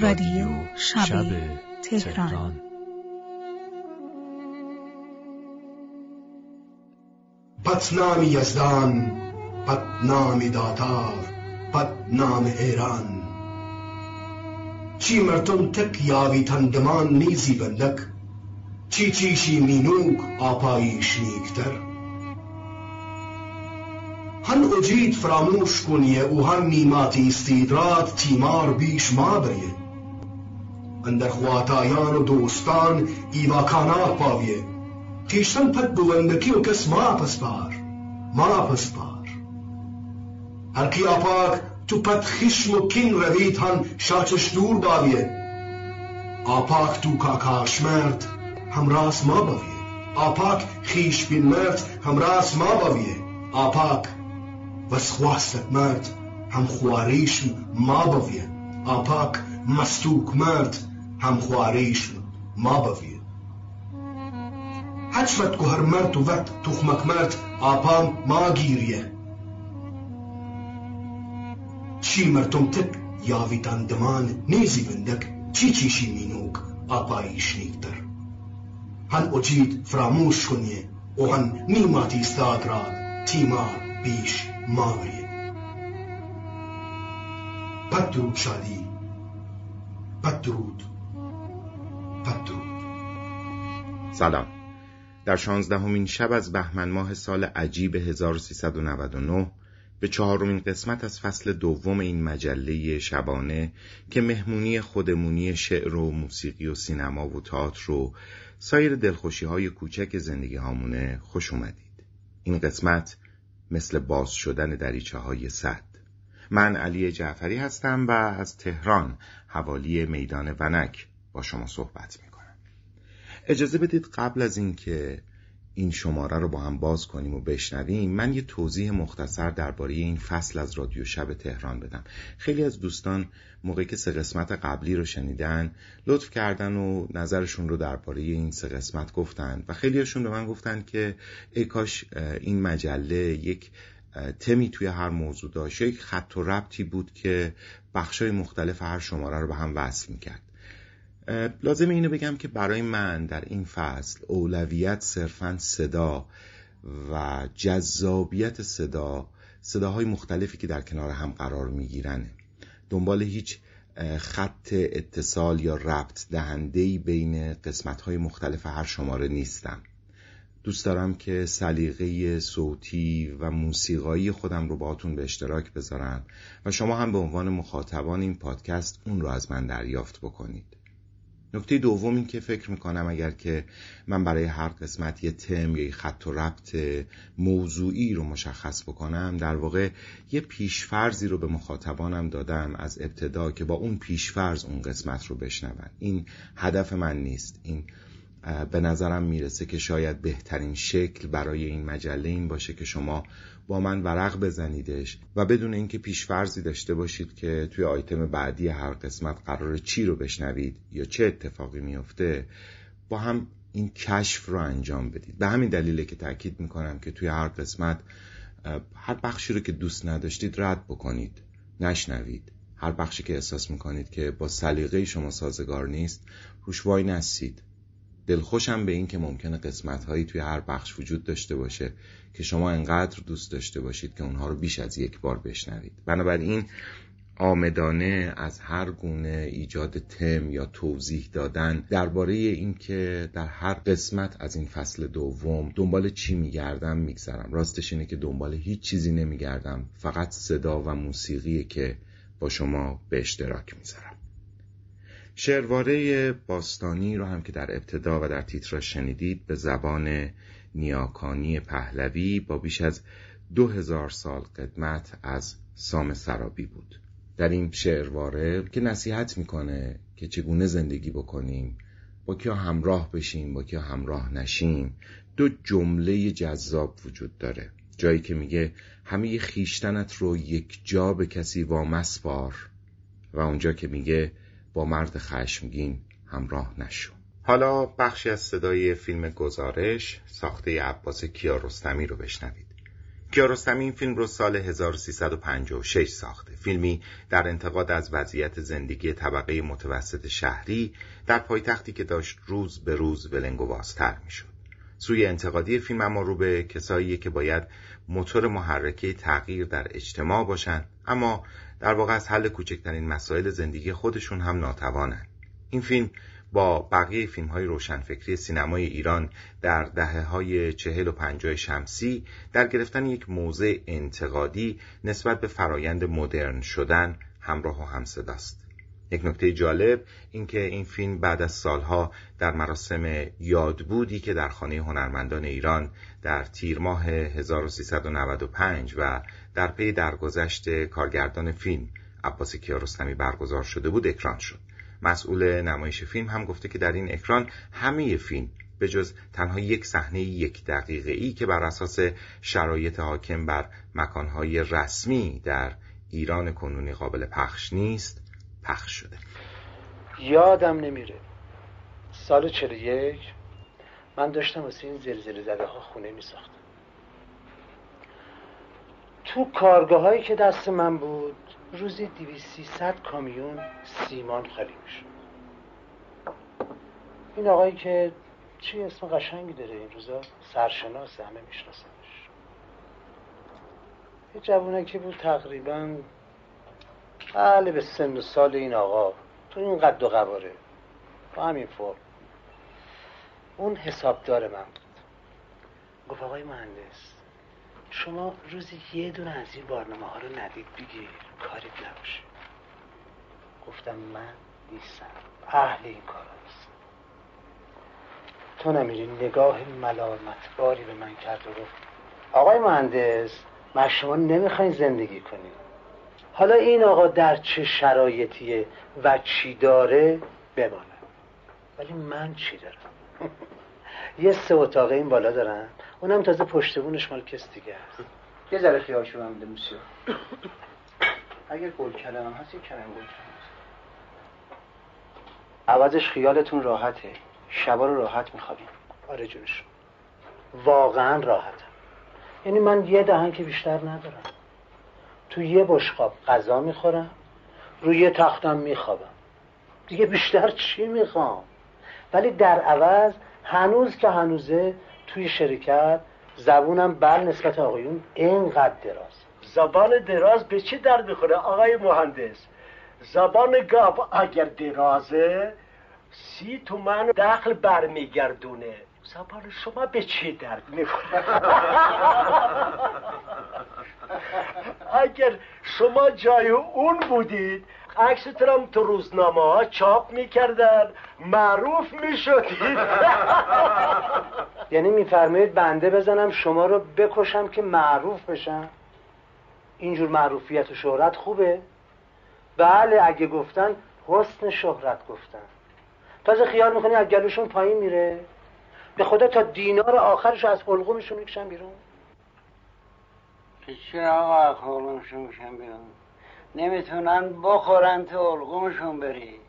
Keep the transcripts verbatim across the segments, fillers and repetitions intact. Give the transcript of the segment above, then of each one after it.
رادیو شب تهران. بدنام یزدان، بدنام داتار، بدنام ایران. چی مردم تک یاوی تندمان نیزی بندک، چی چیشی مینوک آپایش نیکتر. هن اجید فراموش کنیه او هن نیماتی استیدرات تیمار بیش ما بریه. اندر خواتایان و دوستان ایواکانات پاویه، کشتن پت بوندکی و کس ما پس پار، ما پس پار. هر کی آپاک تو پت خشم و کین روید هن شاچش دور باویه. آپاک تو کاکاش مرد هم راس ما باویه، آپاک خیش بین مرد هم راس ما باویه. آپاک وس خواستت مرد هم خواریش ما باویه، آپاک مستوک مرد هم خواریش ما باویه. حجفت که هر مرد و وقت تخمک مرد آپام ما گیریه. چی مردم تک یاوی تندمان نیزی بندک، چی چیشی مینوک آپایش نیکتر. هن اجید فراموش کنیه و هن نیماتی استاد را تیمار بیش ماوریه. پد درود شادی، پد درود، پد درود. سلام. در شانزدهمین شب از بهمن ماه سال عجیب هزار و سیصد و نود و نه به چهارمین قسمت از فصل دوم این مجله شبانه که مهمونی خودمونی شعر و موسیقی و سینما و تئاتر و سایر دلخوشی‌های کوچک زندگی هامونه خوش اومدید. این قسمت مثل باز شدن دریچه‌های سد. من علی جعفری هستم و از تهران حوالی میدان ونک با شما صحبت می‌کنم. اجازه بدید قبل از این که این شماره رو با هم باز کنیم و بشنویم، من یه توضیح مختصر درباره این فصل از رادیو شب تهران بدم. خیلی از دوستان موقعی که سه قسمت قبلی رو شنیدن لطف کردن و نظرشون رو درباره این سه قسمت گفتن و خیلی‌هاشون به من گفتن که ای کاش این مجله یک تمی توی هر موضوع داشت، یک خط و ربطی بود که بخشای مختلف هر شماره رو به هم وصل می‌کرد. لازمه اینو بگم که برای من در این فصل اولویت صرفاً صدا و جذابیت صدا، صداهای مختلفی که در کنار هم قرار میگیرن. دنبال هیچ خط اتصال یا ربط دهندهی بین قسمت‌های مختلف هر شماره نیستم. دوست دارم که سلیقه صوتی و موسیقایی خودم رو باهاتون به اشتراک بذارم و شما هم به عنوان مخاطبان این پادکست اون رو از من دریافت بکنید. نکته دوم این که فکر میکنم اگر که من برای هر قسمت یه تم یا یه خط و ربط موضوعی رو مشخص بکنم، در واقع یه پیشفرضی رو به مخاطبانم دادم از ابتدا که با اون پیشفرض اون قسمت رو بشنون. این هدف من نیست. این به نظرم میرسه که شاید بهترین شکل برای این مجله این باشه که شما با من ورق بزنیدش و بدون اینکه پیش‌فرضی داشته باشید که توی آیتم بعدی هر قسمت قراره چی رو بشنوید یا چه اتفاقی میفته، با هم این کشف رو انجام بدید. به همین دلیله که تأکید میکنم که توی هر قسمت هر بخشی رو که دوست نداشتید رد بکنید، نشنوید. هر بخشی که احساس میکنید که با سلیقه شما سازگار نیست روش وای نسید. دلخوشم به این که ممکنه قسمت‌هایی توی هر بخش وجود داشته باشه که شما انقدر دوست داشته باشید که اونها رو بیش از یک بار بشنوید. بنابراین آمدانه از هر گونه ایجاد تم یا توضیح دادن درباره این که در هر قسمت از این فصل دوم دنبال چی میگردم میگذرم. راستش اینه که دنبال هیچ چیزی نمیگردم، فقط صدا و موسیقیه که با شما به اشتراک میذارم. شعرواره باستانی رو هم که در ابتدا و در تیتراش شنیدید به زبان نیاکانی پهلوی با بیش از دو هزار سال قدمت از سام سرابی بود. در این شعرواره که نصیحت میکنه که چگونه زندگی بکنیم، با کیا همراه بشیم، با کیا همراه نشیم، دو جمله جذاب وجود داره. جایی که میگه همه خیشتنت رو یک جا به کسی وامسپار و اونجا که میگه با مرد خشمگین همراه نشو. حالا بخشی از صدای فیلم گزارش ساخته عباس کیارستمی رو بشنوید کیارستمی این فیلم رو سال هزار و سیصد و پنجاه و شش ساخته. فیلمی در انتقاد از وضعیت زندگی طبقه متوسط شهری در پایتختی که داشت روز به روز ولنگوازتر میشد. سوی انتقادی فیلم اما رو به کسایی که باید موتور محرکه تغییر در اجتماع باشن، اما در واقع از حل کوچکترین مسائل زندگی خودشون هم ناتوانن. این فیلم با بقیه فیلم‌های روشنفکری سینمای ایران در دهه‌های چهل و پنجاه شمسی در گرفتن یک موضع انتقادی نسبت به فرایند مدرن شدن همراه و همصداست. یک نکته جالب این که این فیلم بعد از سالها در مراسم یادبودی که در خانه هنرمندان ایران در تیر ماه هزار و سیصد و نود و پنج و در پی درگذشت کارگردان فیلم عباس کیارستمی برگزار شده بود اکران شد. مسئول نمایش فیلم هم گفته که در این اکران همه فیلم به جز تنها یک صحنه یک دقیقه ای که بر اساس شرایط حاکم بر مکانهای رسمی در ایران کنونی قابل پخش نیست پخش شده. یادم نمیره سال چهل و یک من داشتم واسه این زلزله زده ها خونه می ساختم. تو کارگاه هایی که دست من بود روزی دویست سیصد کامیون سیمان خالی میشد. این آقایی که چی اسم قشنگی داره این روزا، سرشناس، همه میشناسنش، یه جوونکی بود تقریبا علی به سن و سال این آقا، تو این قد و قواره با همین فرم. اون حسابدار من بود. گفت آقای مهندس شما روزی یه دونه از این برنامه ها رو ندید دیگه کاریت نباشه. گفتم من نیستم، اهل این کارا نیستم. تو نمیری. نگاه ملامتباری به من کرد و گفت آقای مهندس من شما نمیخواین زندگی کنی. حالا این آقا در چه شرایطیه و چی داره بمانم، ولی من چی دارم؟ یه سه اتاقه این بالا دارم، اونم تازه پشتبونش مال کس دیگه هست. یه ذره خیال شو هم بده موسیو. اگر گل کلم هم هست یک کلم گل کلم هست. عوضش خیالتون راحته، شبا رو راحت میخوابیم. آره جونش، واقعا راحتم. یعنی من یه دهن که بیشتر ندارم. تو یه بشقاب غذا میخورم، روی یه تختم میخوابم. دیگه بیشتر چی میخوام؟ ولی در عوض هنوز که هنوزه توی شرکت زبونم بر نسبت آقایون اینقدر دراز. زبان دراز به چی در میخوره آقای مهندس؟ زبان گاو اگر درازه سی تومن دخل برمیگردونه. زبان شما به چی در میخوره؟ اگر شما جای اون بودید عکس ترم تو روزنامه ها چاپ میکردن، معروف میشدید. یعنی میفرمایید بنده بزنم شما رو بکشم که معروف بشم؟ اینجور معروفیت و شهرت خوبه؟ بله، اگه گفتن حسن شهرت گفتن. تازه خیال میکنی از گلوشون پایین میره؟ به خدا تا دینار آخرش از حلقومشون میکشن بیرون. چرا آقا از حلقومشون میکشن بیرون؟ نمیتونن بخورن تو الگومشون بری،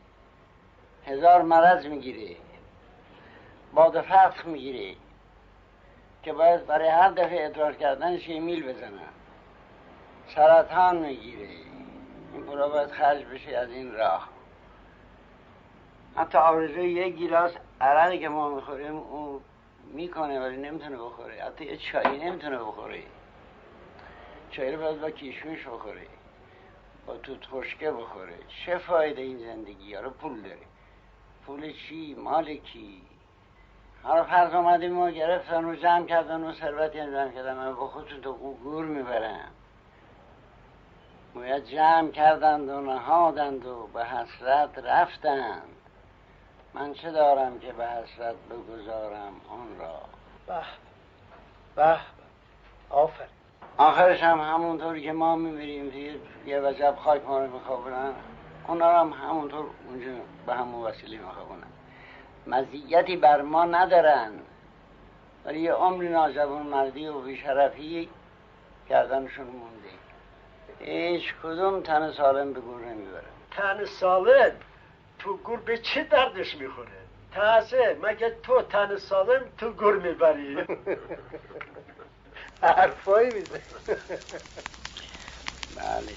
هزار مرض میگیری، باد فقر میگیری که باید برای هر دفعه ادرار کردنش یه میل بزنن، سرطان میگیری، این پولا باید خرج بشه از این راه. حتی آرزوی یه گیلاس عرقی که ما میخوریم اون میکنه ولی نمیتونه بخوره. حتی یه چایی نمیتونه بخوره، چایی رو باید با کیشمیش بخوره، با توت خشکه بخوره. چه فایده این زندگی؟ آره پول داره، پول چی؟ مال کی؟ آره فرض آمدیم ما گرفتن و جمع کردن و ثروتی هم جمع کردن. من با خودتون تو گور میبرم. باید جمع کردند و نهادند و به حسرت رفتند. من چه دارم که به حسرت بگذارم اون را؟ به به آفر. آخرش هم همونطوری که ما میبریم دیر یه وجب خاک ما رو میخوابونن، اونا هم همونطور اونجا به همون وسیله میخوابونن. مزیتی بر ما ندارن ولی یه عمری ناجوان مردی و بیشرفی کردنشون مونده. هیچ کدوم تن سالم به گور نمیبره. تن سالم تو گور به چه دردش میخوره؟ تازه مگه تو تن سالم تو گور میبری؟ حرفایی میزنه. بله.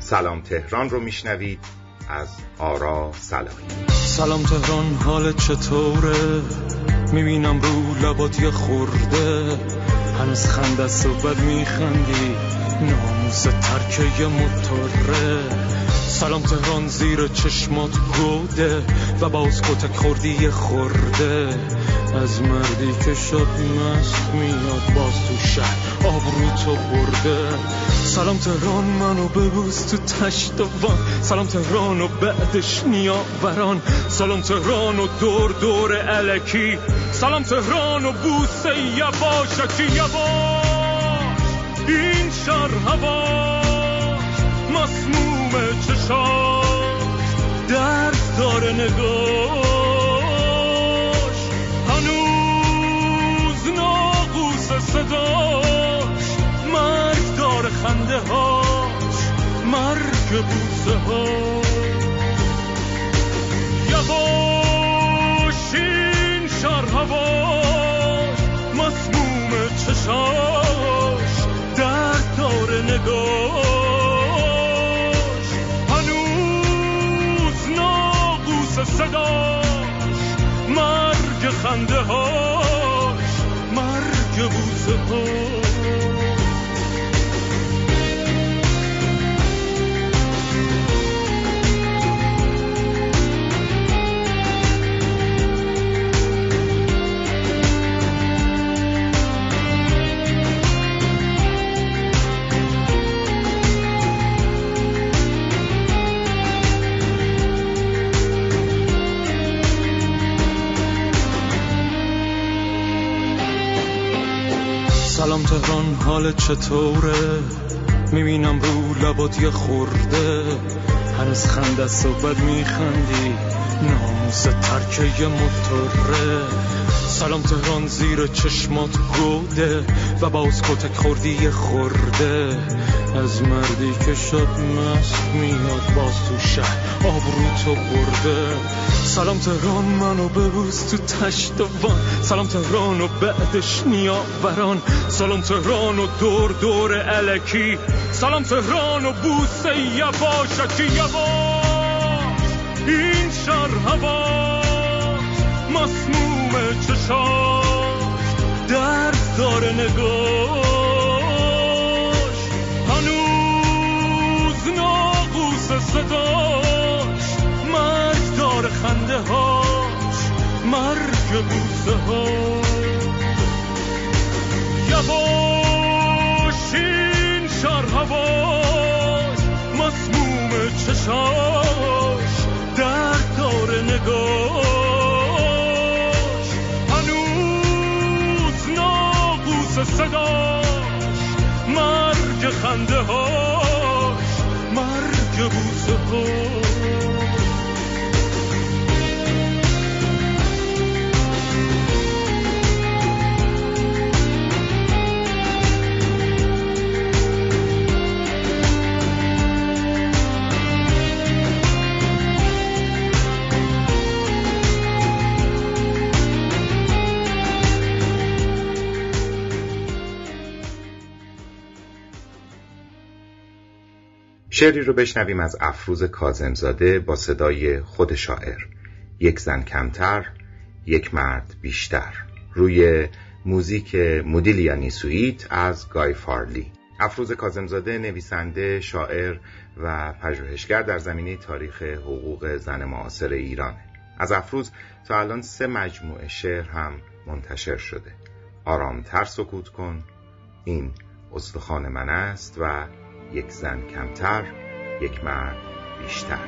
سلام تهران رو میشنوید از آرا صلاحی. سلام تهران حالت چطوره؟ میبینم رو لبات یه خورده، هنوز خنده است و بد میخندی، ناموس ترکه موتوره. سلام تهران زیر چشمات گوده و باز کتک خوردی خورده، از مردی که شب مست میاد باز تو شهر آبرو تو برده. سلام تهران منو ببوس تو تشتوان، سلام تهران و بعدش نیاوران، سلام تهران و دور دور الکی، سلام تهران و بوسه یواشکی، یواش این شهر هواش مسموم چشاش، درد داره نگاش، هنوز ناقوس صداش، مرگ داره خنده هاش، مرگ بوسه هاش، یواش این شهر هواش مسموم چشاش، درد داره نگاش، صداش مرگ خنده هاش، مرگ بوسه هاش. سلام تهران حالت چطوره؟ میبینم رو لبات یه خورده، هنوز خنده است و بد میخندی، ناموس ترکه موتوره. سلام تهران زیر چشمات گوده و باز کتک خوردی خورده، از مردی که شب مست میاد باز تو شهر آبرو تو برده. سلام تهران منو ببوس تو تشتوان، سلام تهران و بعدش نیاوران، سلام تهران و دور دور الکی، سلام تهران و بوسه یواشکی، یواش این شهر هواش مسموم چشاش، درد داره نگاش، هنوز ناقوس صداش، مرگ داره خنده هاش، مرگ بوسه هاش، یواش این شهر هواش مسموم چشاش، درد داره نگاش، هنوز ناقوس صداش، مرگ خنده هاش، مرگ بوسه هاش. شعری رو بشنویم از افروز کاظمزاده با صدای خود شاعر. یک زن کمتر، یک مرد بیشتر، روی موزیک مودیلیانی سویت از گای فارلی. افروز کاظمزاده نویسنده، شاعر و پژوهشگر در زمینه تاریخ حقوق زن معاصر ایران. از افروز تا الان سه مجموعه شعر هم منتشر شده: آرامتر سکوت کن، این استخوان من است و یک زن کمتر، یک مرد بیشتر.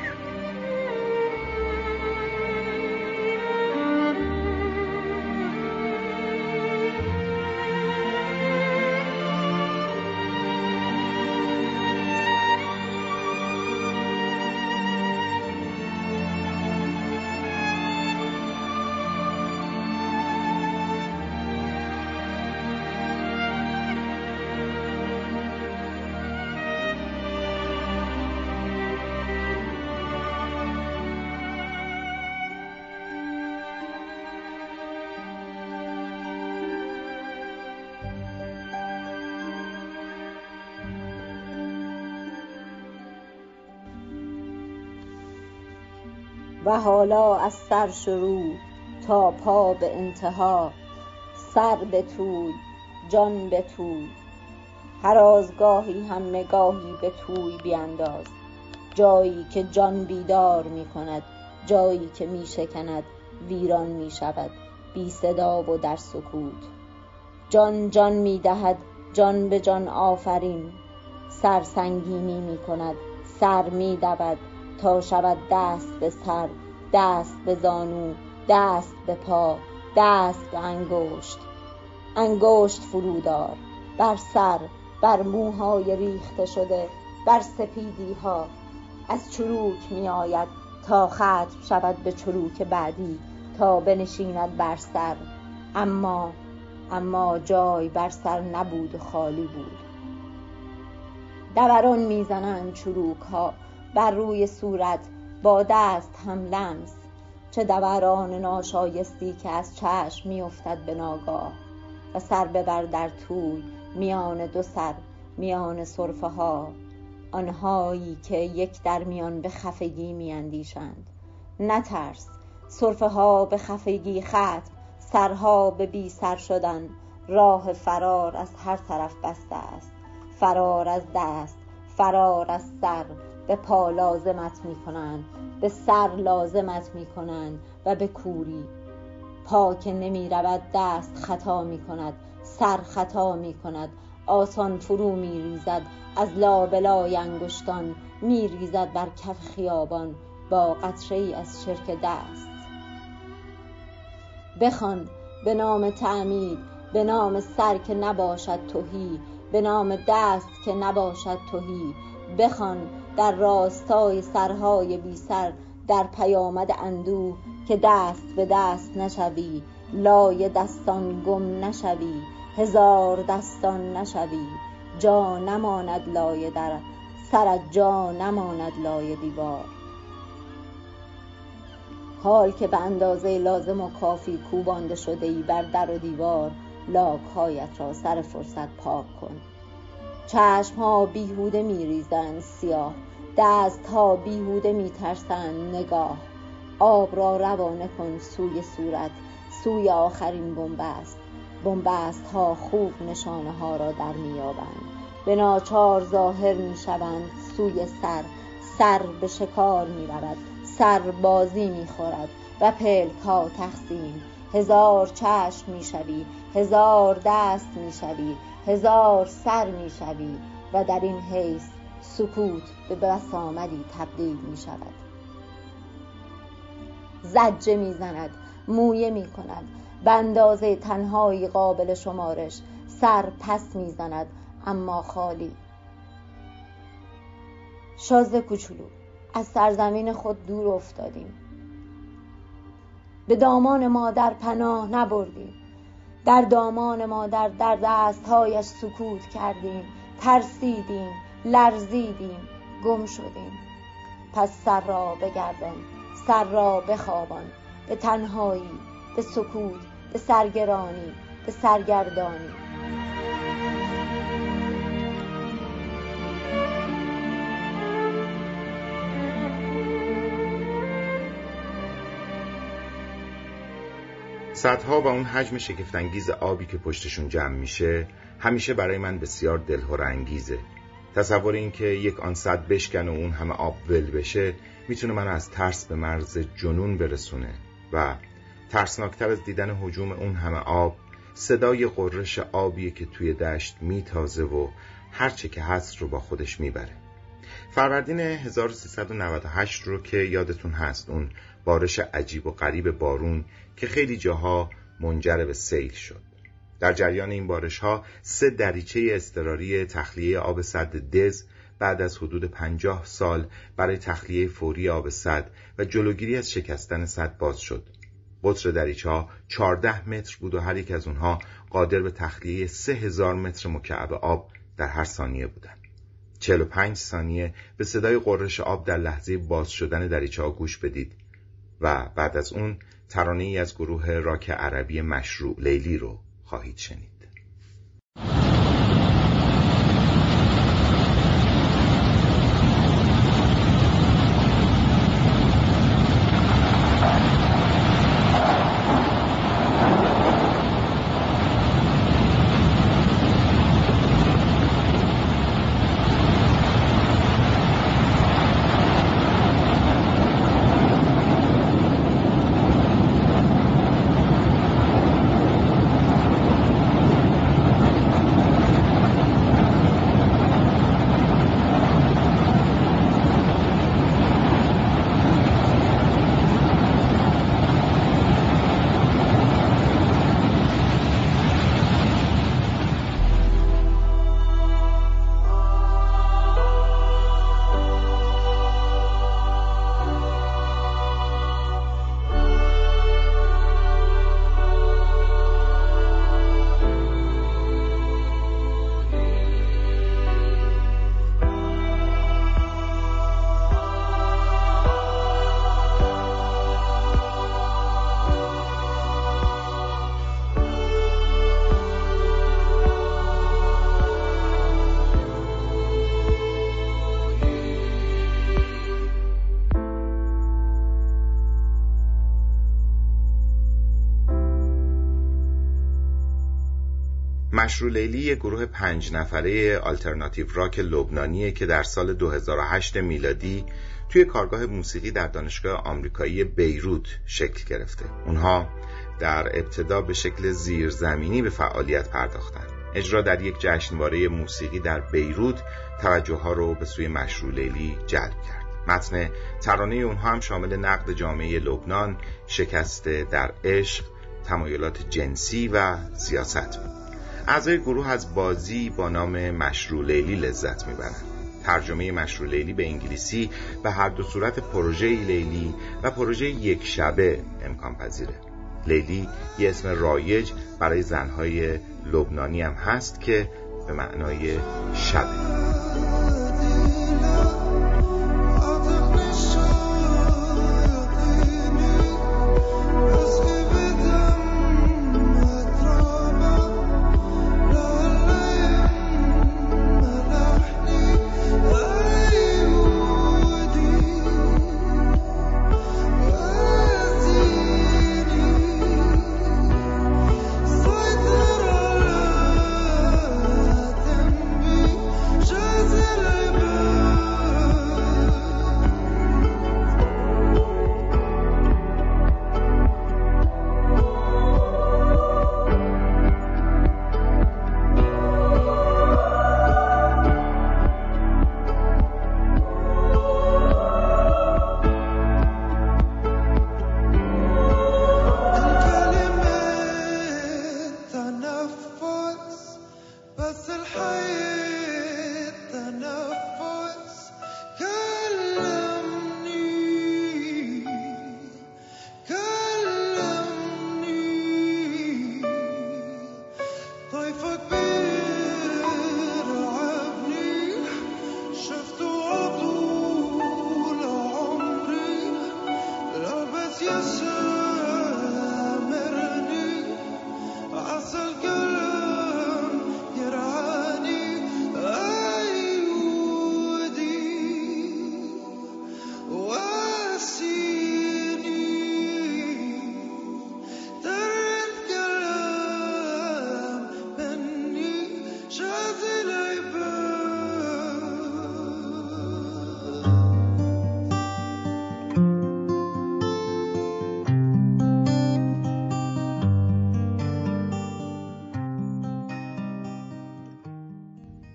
و حالا از سر شروع تا پا به انتها، سر به توی جان به توی، هر آزگاهی هم نگاهی به توی بینداز، جایی که جان بیدار می کند، جایی که می شکند ویران می شود بی صدا و در سکوت. جان جان می دهد جان به جان آفرین، سر سنگینی می کند سر می دود تا شود دست به سر، دست به زانو، دست به پا، دست به انگشت. انگشت فرودار بر سر، بر موهای ریخته شده، بر سپیدی ها، از چروک می آید تا ختم شود به چروک بعدی، تا بنشیند بر سر. اما اما جای بر سر نبود، خالی بود. دوران می زنند چروک ها بر روی صورت، با دست هم لمس. چه دوران ناشایستی که از چشم می افتد به ناگاه و سر ببر در توی میان دو سر، میان صرفه ها. آنهایی که یک در میان به خفگی می اندیشند، نترس، صرفه ها به خفگی ختم، سرها به بی سر شدن. راه فرار از هر طرف بسته است، فرار از دست، فرار از سر. به پا لازمت می کنند، به سر لازمت می کنند و به کوری. پا که نمی رود دست خطا می کند، سر خطا می کند، آسان فرو می ریزد از لابلای انگشتان، می ریزد بر کف خیابان با قطره ای از شرک دست. بخوان به نام تعمید، به نام سر که نباشد تهی، به نام دست که نباشد تهی. بخوان در راستای سرهای بی سر، در پیامد اندوه که دست به دست نشوی، لای دستان گم نشوی، هزار دستان نشوی. جا نماند لای در سرت، جا نماند لای دیوار. حال که به اندازه لازم و کافی کوبانده شده ای بر در و دیوار، لاک‌هایت را سر فرصت پاک کن. چشم‌ها بیهوده می‌ریزند سیاه، دست‌ها بیهوده می‌ترسند نگاه. آب را روانه کن سوی صورت، سوی آخرین بنبست. بنبست‌ها خوب نشانه‌ها را در می‌یابند، به ناچار ظاهر می‌شوند سوی سر. سر به شکار می‌رود، سر بازی می‌خورد و پلک‌ها تقسیم. هزار چشم می‌شوی، هزار دست می‌شوی، هزار سر می‌شوی و در این حیث سکوت به بس آمدی تبدیل می‌شود. زجه می‌زند، مویه می‌کند، به اندازه تنهایی قابل شمارش. سر پس می‌زند اما خالی. شاز کوچولو، از سرزمین خود دور افتادیم، به دامان مادر پناه نبردیم، در دامان مادر در دستهایش سکوت کردیم، ترسیدیم، لرزیدیم، گم شدیم. پس سر را بگردن، سر را بخوابان، به تنهایی، به سکوت، به سرگرانی، به سرگردانی. سدها و اون حجم شگفت‌انگیز آبی که پشتشون جمع میشه همیشه برای من بسیار دلهره انگیزه. تصور این که یک آن سد بشکن و اون همه آب ول بشه میتونه منو از ترس به مرز جنون برسونه و ترسناکتر از دیدن هجوم اون همه آب، صدای غرش آبیه که توی دشت میتازه و هرچه که هست رو با خودش میبره. فروردین هزار و سیصد و نود و هشت رو که یادتون هست، اون بارش عجیب و غریب بارون که خیلی جاها منجر به سیل شد. در جریان این بارش ها سه دریچه اضطراری تخلیه آب سد دز بعد از حدود پنجاه سال برای تخلیه فوری آب سد و جلوگیری از شکستن سد باز شد. بطر دریچه ها چهارده متر بود و هر یک از اونها قادر به تخلیه سه هزار متر مکعب آب در هر ثانیه بودن. چهل و پنج ثانیه به صدای غرش آب در لحظه باز شدن دریچه ها گوش بدید و بعد از اون ترانه‌ای از گروه راک عربی مشروع لیلی رو خواهید شنید. مشروع لیلی یک گروه پنج نفره آلترناتیو راک لبنانیه که در سال دو هزار و هشت میلادی توی کارگاه موسیقی در دانشگاه آمریکایی بیروت شکل گرفته. اونها در ابتدا به شکل زیرزمینی به فعالیت پرداختن. اجرا در یک جشنواره موسیقی در بیروت توجه‌ها رو به سوی مشروع لیلی جلب کرد. متن ترانه اونها هم شامل نقد جامعه لبنان، شکست در عشق، تمایلات جنسی و سیاست بود. اعضای گروه از بازی با نام مشروع لیلی لذت می‌برند. ترجمه مشروع لیلی به انگلیسی به هر دو صورت پروژه لیلی و پروژه یک شبه امکان پذیره. لیلی یه اسم رایج برای زنهای لبنانی هم هست که به معنای شبه.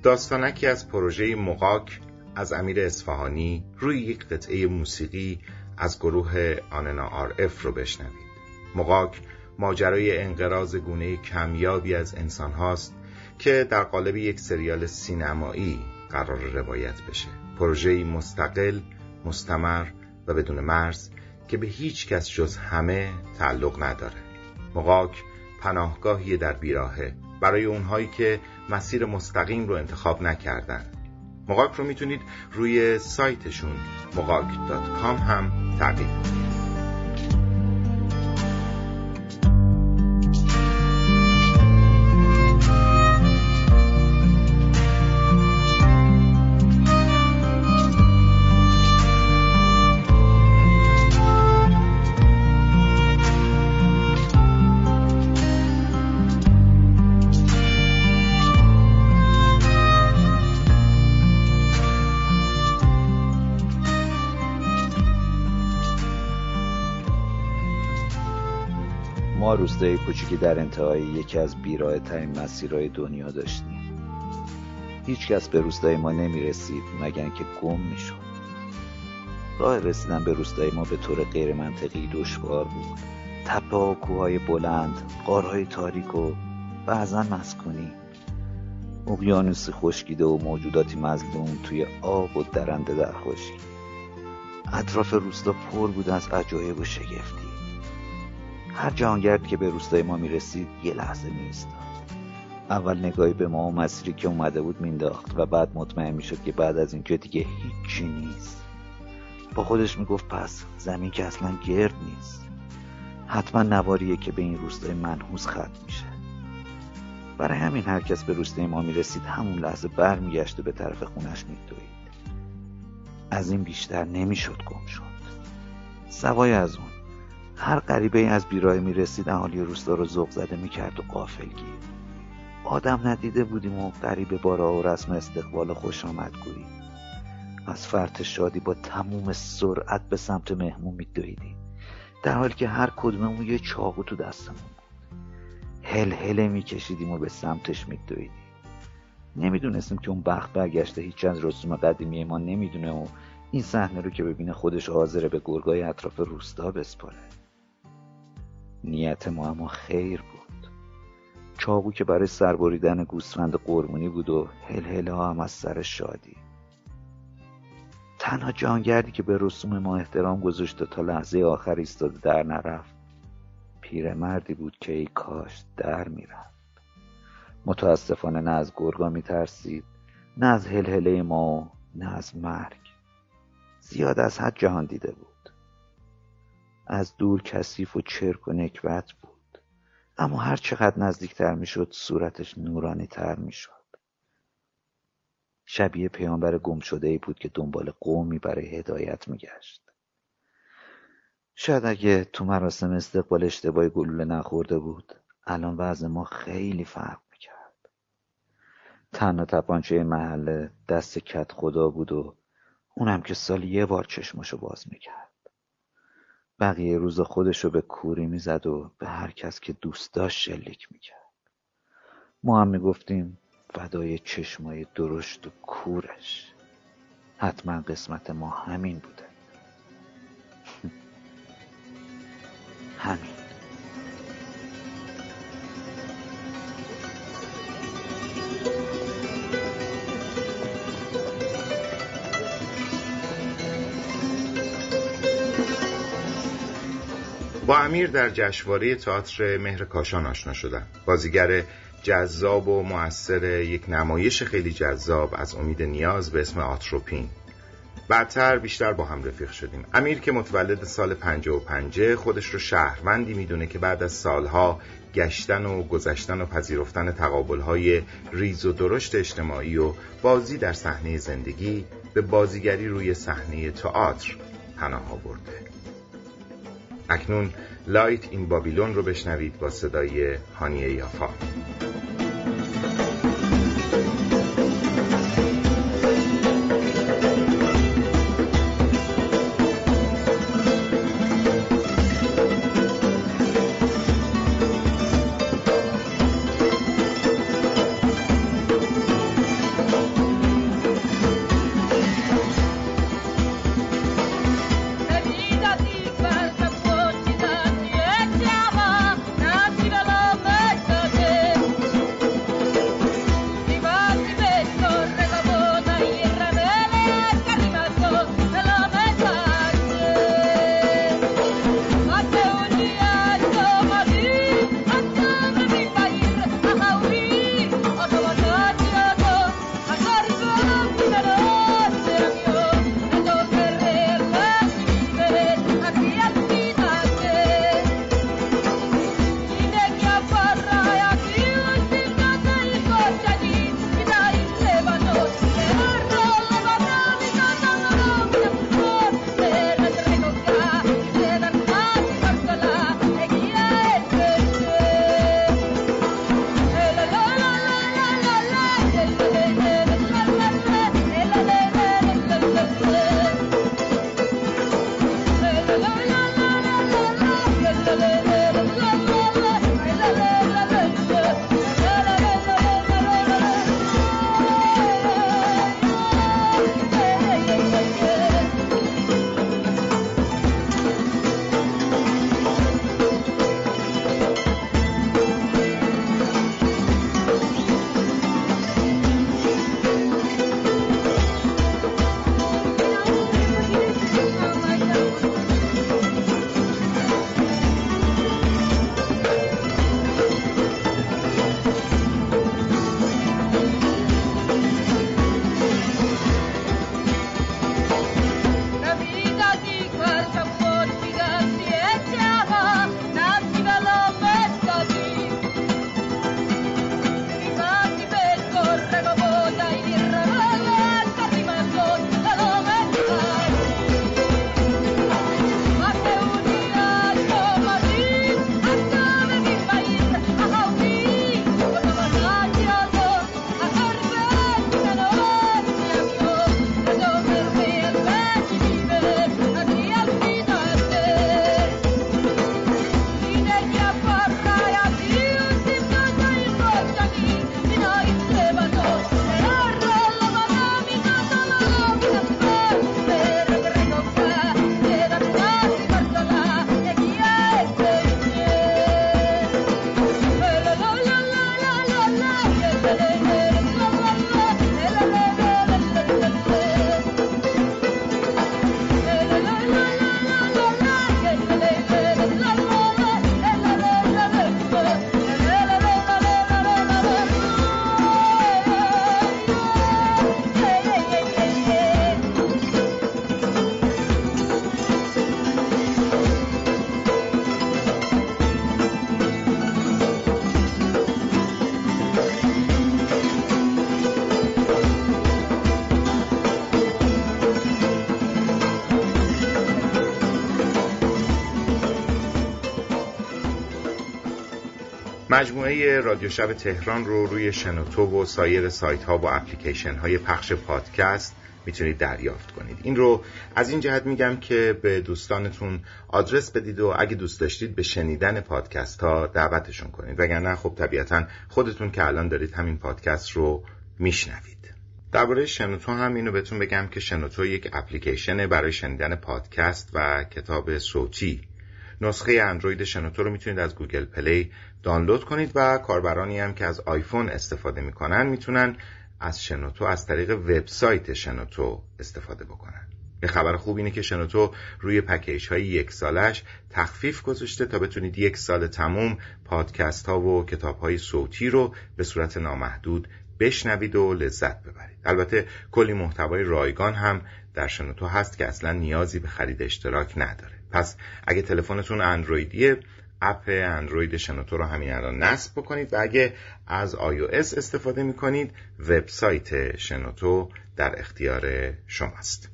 داستانکی از پروژه مغاک از امیر اصفهانی روی یک قطعه موسیقی از گروه آننا آر اف رو بشنوید. مغاک ماجرای انقراض گونه کمیابی از انسان هاست که در قالب یک سریال سینمایی قرار روایت بشه. پروژه‌ای مستقل، مستمر و بدون مرز که به هیچ کس جز همه تعلق نداره. مغاک پناهگاهی در بیراهه برای اونهایی که مسیر مستقیم رو انتخاب نکردن. مغاک رو میتونید روی سایتشون مغاک دات کام هم تعقیب کنید. روستای کوچیکی در انتهای یکی از بیراهه‌ترین مسیرهای دنیا داشتیم. هیچ کس به روستای ما نمی‌رسید مگر اینکه گم می‌شد. راه رسیدن به روستای ما به طور غیر منطقی دشوار بود. تپه و کوه‌های بلند، غارهای تاریک و بعضاً مسکونی. اقیانوسی خشکیده و موجوداتی مظلوم توی آب و درنده در خشکی. اطراف روستا پر بود از عجایب و شگفتی. هر جهانگرد که به روستای ما میرسید یه لحظه می‌ایستاد. اول نگاهی به ما و مسیری که اومده بود مینداخت و بعد مطمئن میشد که بعد از اینجا دیگه هیچی نیست. با خودش میگفت پس زمین که اصلا گرد نیست، حتما نواریه که به این روستای منحوس ختم میشه. برای همین هر کس به روستای ما میرسید همون لحظه برمیگشت و به طرف خونش میدوید. از این بیشتر نمیشد گم شد. سوای از اون هر غریبه‌ای از بیراهه می‌رسید اهالی روستا رو ذوق زده می‌کرد و غافلگیر. آدم ندیده بودیم و غریبه بارا و رسم استقبال خوش آمدگویی. از فرط شادی با تموم سرعت به سمت مهمون میدویدیم، در حالی که هر کدوممون یه چاقو تو دستمون بود. هل هله میکشیدیم و به سمتش میدویدیم. نمیدونستیم که اون بخت برگشته هیچ از رسوم قدیمی ما نمیدونه و این صحنه رو که ببینه خودش حاضره به گرگای اطراف روستا بسپاره. نیت ما اما خیر بود. چاقو که برای سربریدن گوسفند قرمونی بود و هلهله ها هم از سر شادی. تنها جانگردی که به رسوم ما احترام گذاشت تا لحظه آخر ایستاده در نرفت، پیرمردی بود که ای کاش در میرفت. متاسفانه نه از گرگا میترسید، نه از هلهله ما و نه از مرگ. زیاد از حد جهان دیده بود. از دور کثیف و چرک و نکبت بود، اما هر چقدر نزدیکتر میشد صورتش نورانی تر میشد. شبیه پیامبر گم شده ای بود که دنبال قومی برای هدایت میگشت. شاید اگه تو مراسم استقبال اشتباهی گلوله نخورده بود، الان وضع ما خیلی فرق میکرد. تنها تپانچه محله دست کت خدا بود و اونم که سال یه بار چشمشو باز میکرد. بقیه روز خودشو به کوری میزد و به هر کس که دوست داشت شلیک میکرد. ما هم میگفتیم فدای چشمای درشت و کورش. حتما قسمت ما همین بوده. همین. با امیر در جشنواره تئاتر مهرکاشان آشنا شدم. بازیگر جذاب و مؤثر یک نمایش خیلی جذاب از امید نیاز به اسم آتروپین. بعدتر بیشتر با هم رفیق شدیم. امیر که متولد سال پنجاه و پنج خودش رو شهروندی میدونه که بعد از سالها گشتن و گذشتن و پذیرفتن تقابل‌های ریز و درشت اجتماعی و بازی در صحنه زندگی، به بازیگری روی صحنه تئاتر پناه آورده. اکنون لایت این بابیلون رو بشنوید با صدای هانیه یافا. مجموعه رادیو شب تهران رو روی شنوتو و سایر سایت ها و اپلیکیشن های پخش پادکست میتونید دریافت کنید. این رو از این جهت میگم که به دوستانتون آدرس بدید و اگه دوست داشتید به شنیدن پادکست ها دعوتشون کنید، وگرنه خب طبیعتاً خودتون که الان دارید همین پادکست رو میشنوید. درباره شنوتو هم اینو بهتون بگم که شنوتو یک اپلیکیشن برای شنیدن پادکست و کتاب صوتی. نسخه اندروید شنوتو رو میتونید از گوگل پلی دانلود کنید و کاربرانی هم که از آیفون استفاده میکنن میتونن از شنوتو از طریق وبسایت شنوتو استفاده بکنن. یه خبر خوب اینه که شنوتو روی پکیج های یک سالش تخفیف گذاشته تا بتونید یک سال تموم پادکست ها و کتاب های صوتی رو به صورت نامحدود بشنوید و لذت ببرید. البته کلی محتوای رایگان هم در شنوتو هست که اصلا نیازی به خرید اشتراک نداره. پس اگه تلفنتون اندرویدیه، اپ اندروید شنوتو رو همین الان نصب بکنید و اگه از آی او اس استفاده می‌کنید، وبسایت شنوتو در اختیار شماست.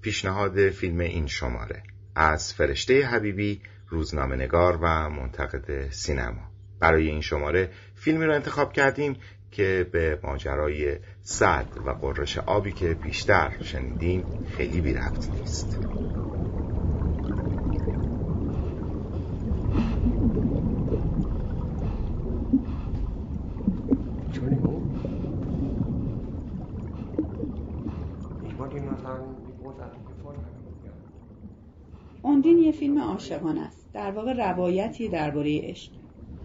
پیشنهاد فیلم این شماره از فرشته حبیبی، روزنامه‌نگار و منتقد سینما. برای این شماره فیلمی رو انتخاب کردیم که به ماجرای سد و قرش آبی که بیشتر شنیدیم خیلی بی ربط نیست. اوندین یه فیلم عاشقانه است، در واقع روایتی درباره عشق.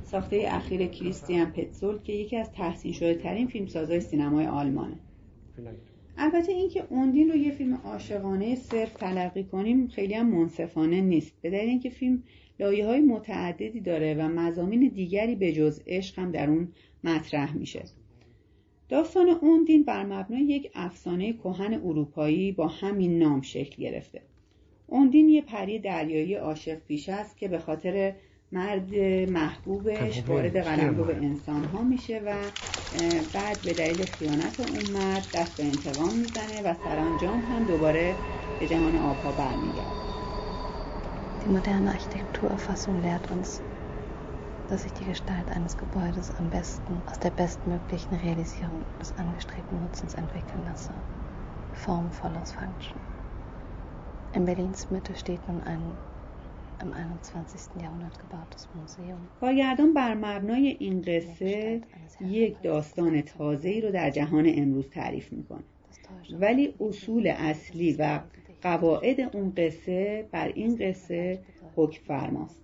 ساخته اخیر کریستیان پتزول که یکی از تحسین شده ترین فیلمسازهای سینمای آلمانه. البته اینکه اوندین رو یه فیلم عاشقانه صرف تلقی کنیم خیلی هم منصفانه نیست، به دلیل اینکه فیلم لایه‌های متعددی داره و مضامین دیگری به جز عشق هم در اون مطرح میشه. داستان اوندین بر مبنای یک افسانه کهن اروپایی با همین نام شکل گرفته. اوندین یه پری دریایی عاشق پیشه است که به خاطر مرد محبوبش وارد قلمرو به انسان‌ها میشه و بعد به دلیل خیانت اون مرد دست به انتقام میزنه و سرانجام هم دوباره به جهان آبها برمیگرده. Die moderne Architekturerfassung lehrt uns, dass sich die Gestalt eines Gebäudes am besten aus der bestmöglichen Realisierung des angestrebten Nutzens entwickeln lasse. Form follows function. In Berlins Mitte steht nun ein im einundzwanzigsten Jahrhundert gebautes Museum. کارگردان بر مبنای این قصه یک داستان تازه‌ای رو در جهان امروز تعریف می‌کنه. ولی اصول اصلی و قواعد اون قصه بر این قصه حکم فرماست.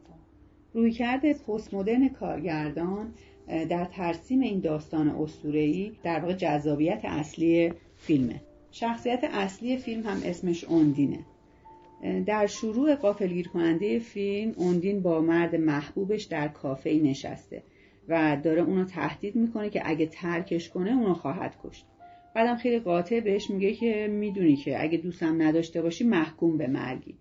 رویکرد پست مدرن کارگردان در ترسیم این داستان اسطوره‌ای در واقع جذابیت اصلی فیلمه. شخصیت اصلی فیلم هم اسمش اوندینه. در شروع غافلگیر کننده فیلم اوندین با مرد محبوبش در کافه‌ای نشسته و داره اونو تهدید میکنه که اگه ترکش کنه اونو خواهد کشت. بعدم خیلی قاطع بهش میگه که میدونی که اگه دوستم نداشته باشی محکوم به مرگی.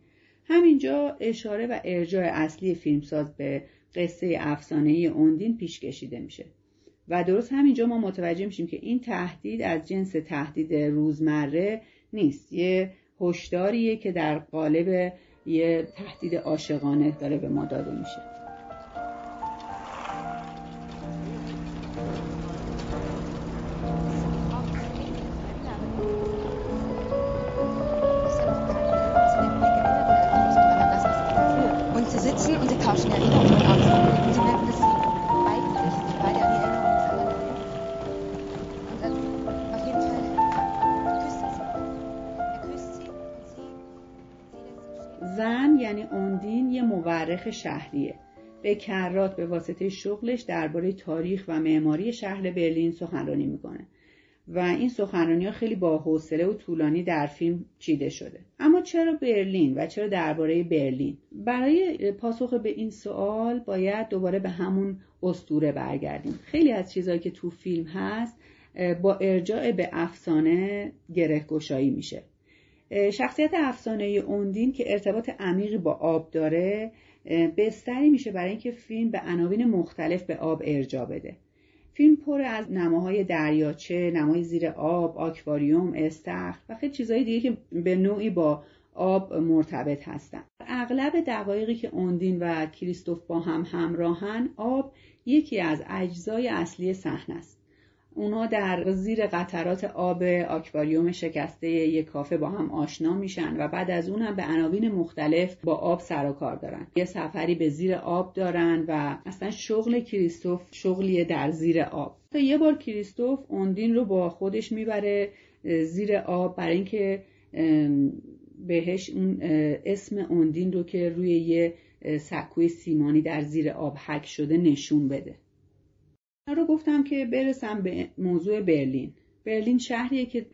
همینجا اشاره و ارجاع اصلی فیلمساز به قصه افسانه‌ای اوندین پیش کشیده میشه و درست همینجا ما متوجه میشیم که این تهدید از جنس تهدید روزمره نیست، یه هشداریه که در قالب یه تهدید عاشقانه داره به ما داده میشه. شهریه. به کرات به واسطه شغلش درباره تاریخ و معماری شهر برلین سخنرانی میکنه و این سخنرانی ها خیلی با حوصله و طولانی در فیلم چیده شده. اما چرا برلین و چرا درباره برلین؟ برای پاسخ به این سوال باید دوباره به همون اسطوره برگردیم. خیلی از چیزایی که تو فیلم هست با ارجاع به افسانه گره‌گشایی میشه. شخصیت افسانه اوندین که ارتباط عمیقی با آب داره بستری میشه برای اینکه فیلم به عناوین مختلف به آب ارجاع بده. فیلم پر از نماهای دریاچه، نمای زیر آب، آکواریوم، استخر و خیلی چیزهای دیگه که به نوعی با آب مرتبط هستند. اغلب دقایقی که اوندین و کریستوف با هم همراهن، آب یکی از اجزای اصلی صحنه است. اونا در زیر قطرات آب آکواریوم شکسته یک کافه با هم آشنا میشن و بعد از اون هم به عناوین مختلف با آب سر و کار دارن. یه سفری به زیر آب دارن و اصلا شغل کریستوف شغلی در زیر آب. تا یه بار کریستوف اوندین رو با خودش میبره زیر آب برای اینکه بهش اون اسم اوندین رو که روی یه سکوی سیمانی در زیر آب حک شده نشون بده. من رو گفتم که برسم به موضوع برلین. برلین شهریه که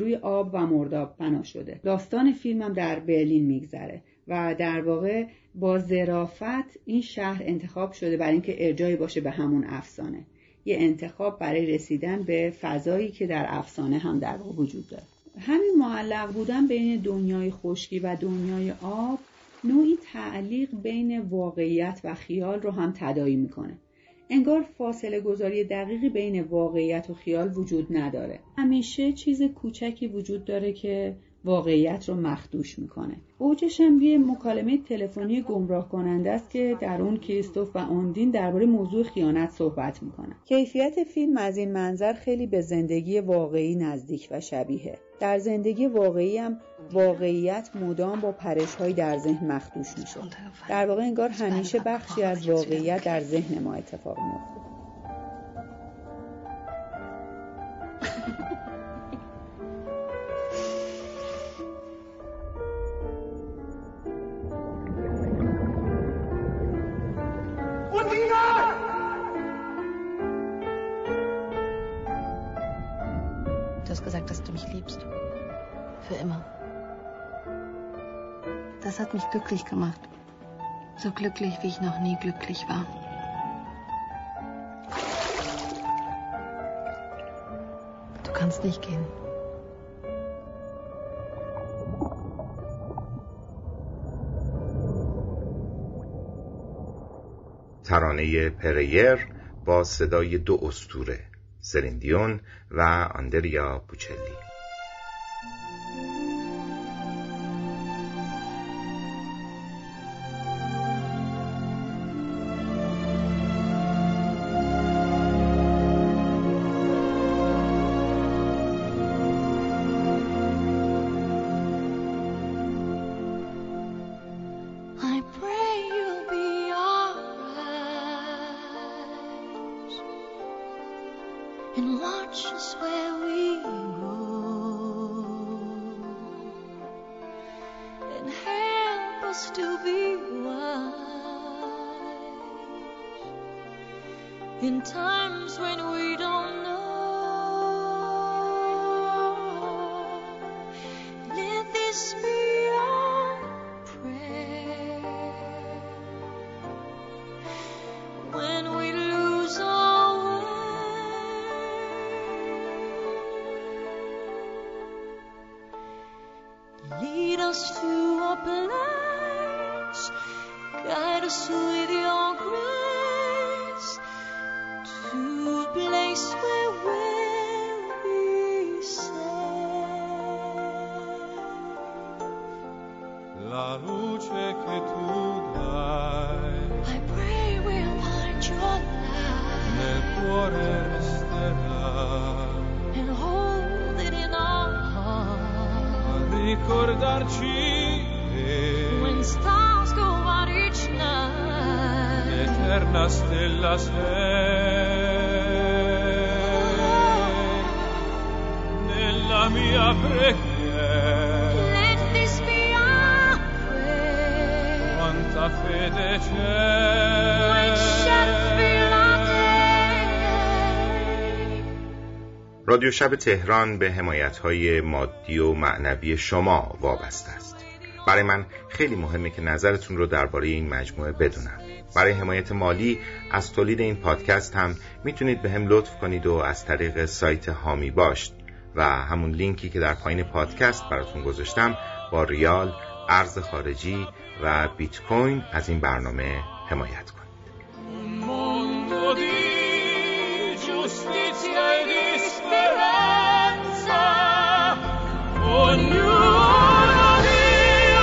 روی آب و مرداب بنا شده. داستان فیلمم در برلین میگذره و در واقع با ظرافت این شهر انتخاب شده برای اینکه ارجاعی باشه به همون افسانه. یه انتخاب برای رسیدن به فضایی که در افسانه هم در واقع وجود داره. همین معلق بودن بین دنیای خشکی و دنیای آب نوعی تعلیق بین واقعیت و خیال رو هم تداعی میکنه. انگار فاصله گذاری دقیقی بین واقعیت و خیال وجود نداره. همیشه چیز کوچکی وجود داره که واقعیت رو مخدوش میکنه. اوجش هم یه مکالمه تلفنی گمراه کننده است که در اون کریستوف و اوندین درباره موضوع خیانت صحبت میکنن. کیفیت فیلم از این منظر خیلی به زندگی واقعی نزدیک و شبیهه. در زندگی واقعی هم واقعیت مدام با پرش‌های در ذهن مخدوش میشه. در واقع انگار همیشه بخشی از واقعیت در ذهن ما اتفاق میفته. Das hat mich glücklich gemacht. So glücklich, wie ich noch nie glücklich war. Du kannst nicht gehen. ترانه پریر با صدای دو اسطوره، سلین دیون و آندره بوچللی. رادیو شب تهران به حمایت‌های مادی و معنوی شما وابسته است. برای من خیلی مهمه که نظرتون رو درباره این مجموعه بدونم. برای حمایت مالی از تولید این پادکست هم میتونید به هم لطف کنید و از طریق سایت حامی باش و همون لینکی که در پایین پادکست براتون گذاشتم با ریال، ارز خارجی و بیت کوین از این برنامه حمایت کنید. Speranza, ognuno di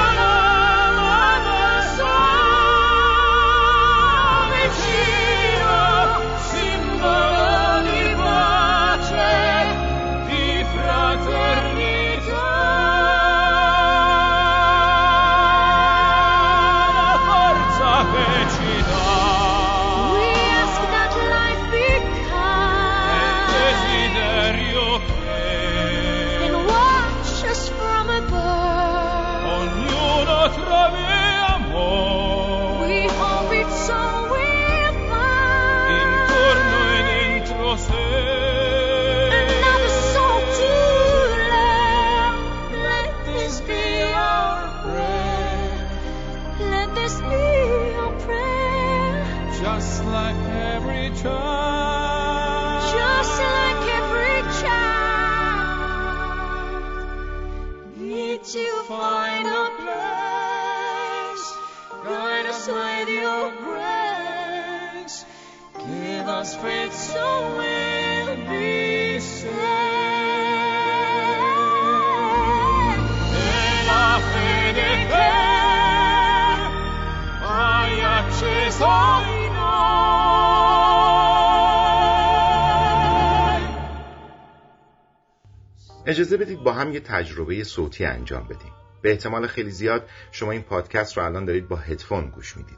اجازه بدید با هم یه تجربه صوتی انجام بدیم. به احتمال خیلی زیاد شما این پادکست رو الان دارید با هدفون گوش میدید.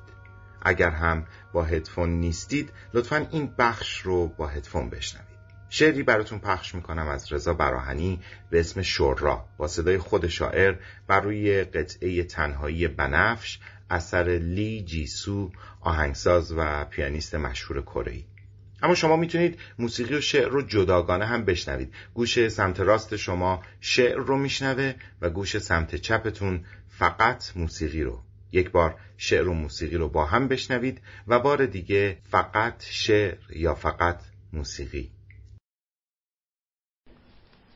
اگر هم با هدفون نیستید لطفاً این بخش رو با هدفون بشنوید. شعری براتون پخش میکنم از رضا براهنی به اسم شورا با صدای خود شاعر بر روی قطعه تنهایی بنفش اثر لی جیسو، آهنگساز و پیانیست مشهور کره‌ای. اما شما میتونید موسیقی و شعر رو جداگانه هم بشنوید. گوش سمت راست شما شعر رو میشنوه و گوش سمت چپتون فقط موسیقی رو. یک بار شعر و موسیقی رو با هم بشنوید و بار دیگه فقط شعر یا فقط موسیقی.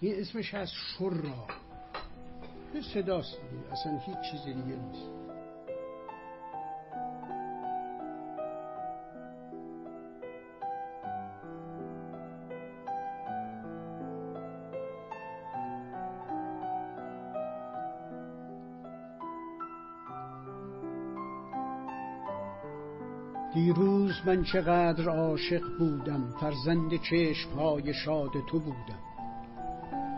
این اسمش از شورا. یه صداست دیگه. اصلا هیچ چیز دیگه نیست. دیروز من چقدر عاشق بودم، فرزند چشم‌های شاد تو بودم.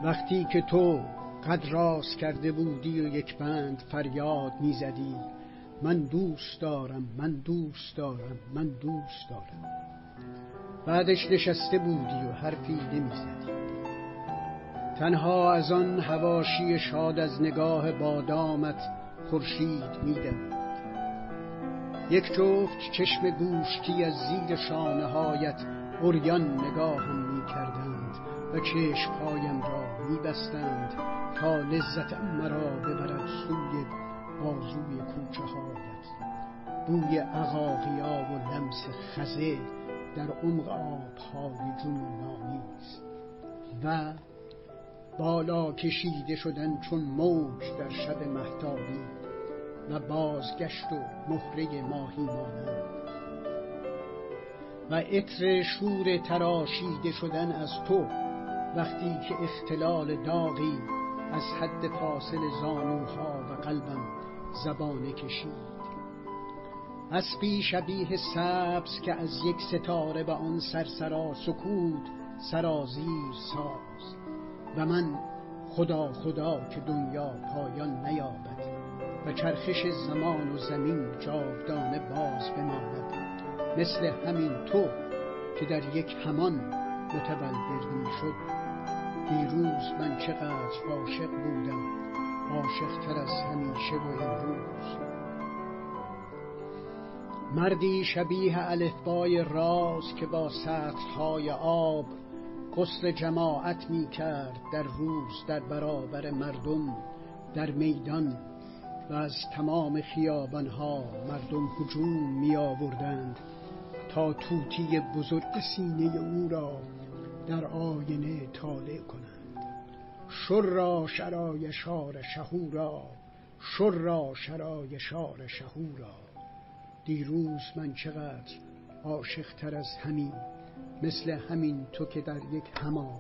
وقتی که تو قد راست کرده بودی و یک بند فریاد می‌زدی من دوست دارم، من دوست دارم، من دوست دارم. بعدش نشسته بودی و حرفی نمی‌زدی، تنها از آن حواشی شاد از نگاه بادامت خورشید می‌دمید. یک جفت چشم گوشتی از زیر شانه‌هایت عریان نگاهم می‌کردند و چشم‌هایم را می‌بستند تا لذتم مرا ببرد سوی بازوی کوچه‌هایت. بوی عقاقی‌ها و لمس خزه در عمق آب‌های جنونانیست و بالا کشیده شدن چون موج در شب مهتابی و بازگشت و مهره ماهی مانند و عطر شور تراشیده شدن از تو وقتی که اختلال داغی از حد فاصل زانوها و قلبم زبانه کشید. اسبی شبیه سبز که از یک ستاره به آن سرسرا سکوت سرازیر ساز و من خدا خدا که دنیا پایان نیابد و چرخش زمان و زمین جاودانه باز بماند، مثل همین تو که در یک همان متولد می‌شد. دیروز من چقدر عاشق بودم، عاشق‌تر از همیشه و امروز. مردی شبیه الفبای راز که با سطرهای آب غسل جماعت می‌کرد در روز، در برابر مردم، در میدان و از تمام خیابان‌ها مردم هجوم می‌آوردند تا طوطی بزرگ سینه او را در آینه طالع کنند. شورا شرای شار شهورا، شورا شرای شار شهورا. دیروز من چقدر عاشق‌تر از همین، مثل همین تو که در یک همان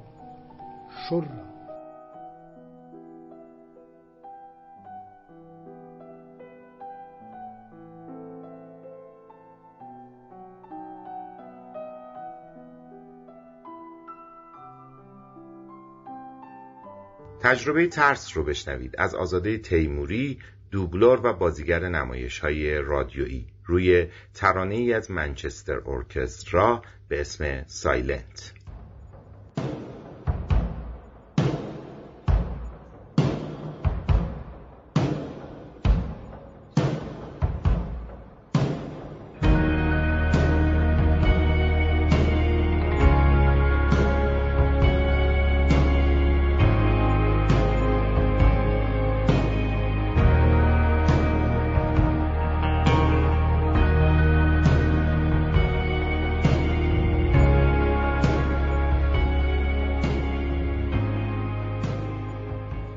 شورا. تجربه ترس رو بشنوید از آزاده تیموری، دوبلور و بازیگر نمایش‌های رادیویی روی ترانه‌ای از منچستر ارکستر به اسم سایلنت.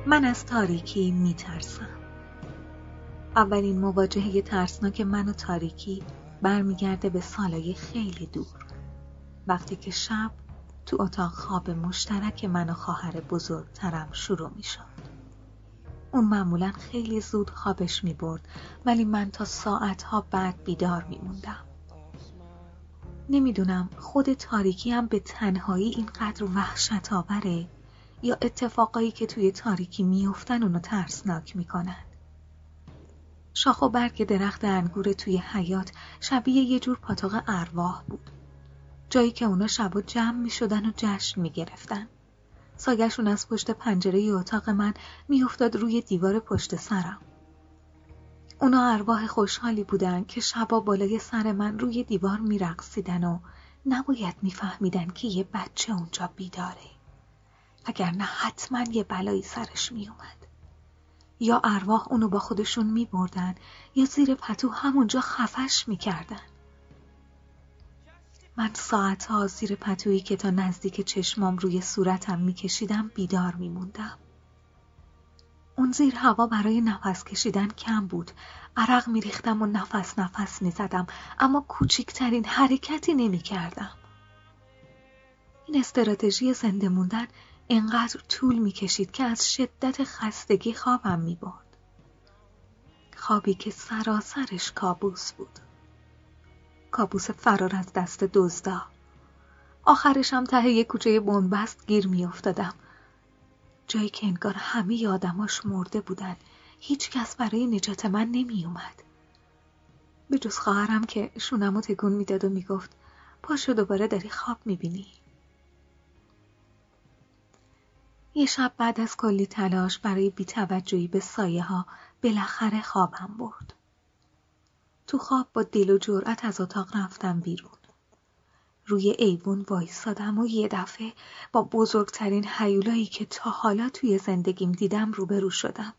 من از تاریکی میترسم. اولین مواجهه ترسناک من و تاریکی برمیگرده به سالهای خیلی دور، وقتی که شب تو اتاق خواب مشترک من و خواهر بزرگترم شروع میشد. اون معمولا خیلی زود خوابش میبرد، ولی من تا ساعتها بعد بیدار میموندم. نمیدونم خود تاریکی هم به تنهایی اینقدر وحشت آوره یا اتفاقایی که توی تاریکی میافتن اونو ترسناک میکنن. شاخ و برگ درخت انگور توی حیاط شبیه یه جور پاتوق ارواح بود، جایی که اونا شبا جمع میشدن و جشن میگرفتن. سایه‌شون از پشت پنجره اتاق من میافتاد روی دیوار پشت سرم. اونا ارواح خوشحالی بودن که شبا بالای سر من روی دیوار میرقصیدن و نباید میفهمیدن که یه بچه اونجا بیداره، وگرنه حتما یه بلایی سرش میومد. یا ارواح اونو با خودشون میبردن یا زیر پتو همونجا خفش میکردن. من ساعتها زیر پتویی که تا نزدیک چشمام روی صورتم میکشیدم بیدار میموندم. اون زیر هوا برای نفس کشیدن کم بود. عرق میریختم و نفس نفس میزدم، اما کوچکترین حرکتی نمیکردم. این استراتژی زنده موندن انقدر طول میکشید که از شدت خستگی خوابم میبرد. خوابی که سراسرش کابوس بود. کابوس فرار از دست دزدا. آخرشم ته یه کوچه بنبست گیر میافتادم، جایی که انگار همه آدماش مرده بودن. هیچ کس برای نجات من نمی اومد، به جز خواهرم که شونم رو تکون میداد و میگفت پاشو دوباره داری خواب میبینی. یه شب بعد از کلی تلاش برای بی‌توجهی به سایه ها بالاخره خوابم برد. تو خواب با دل و جرأت از اتاق رفتم بیرون. روی ایوون وایسادم و یه دفعه با بزرگترین هیولایی که تا حالا توی زندگیم دیدم روبرو شدم.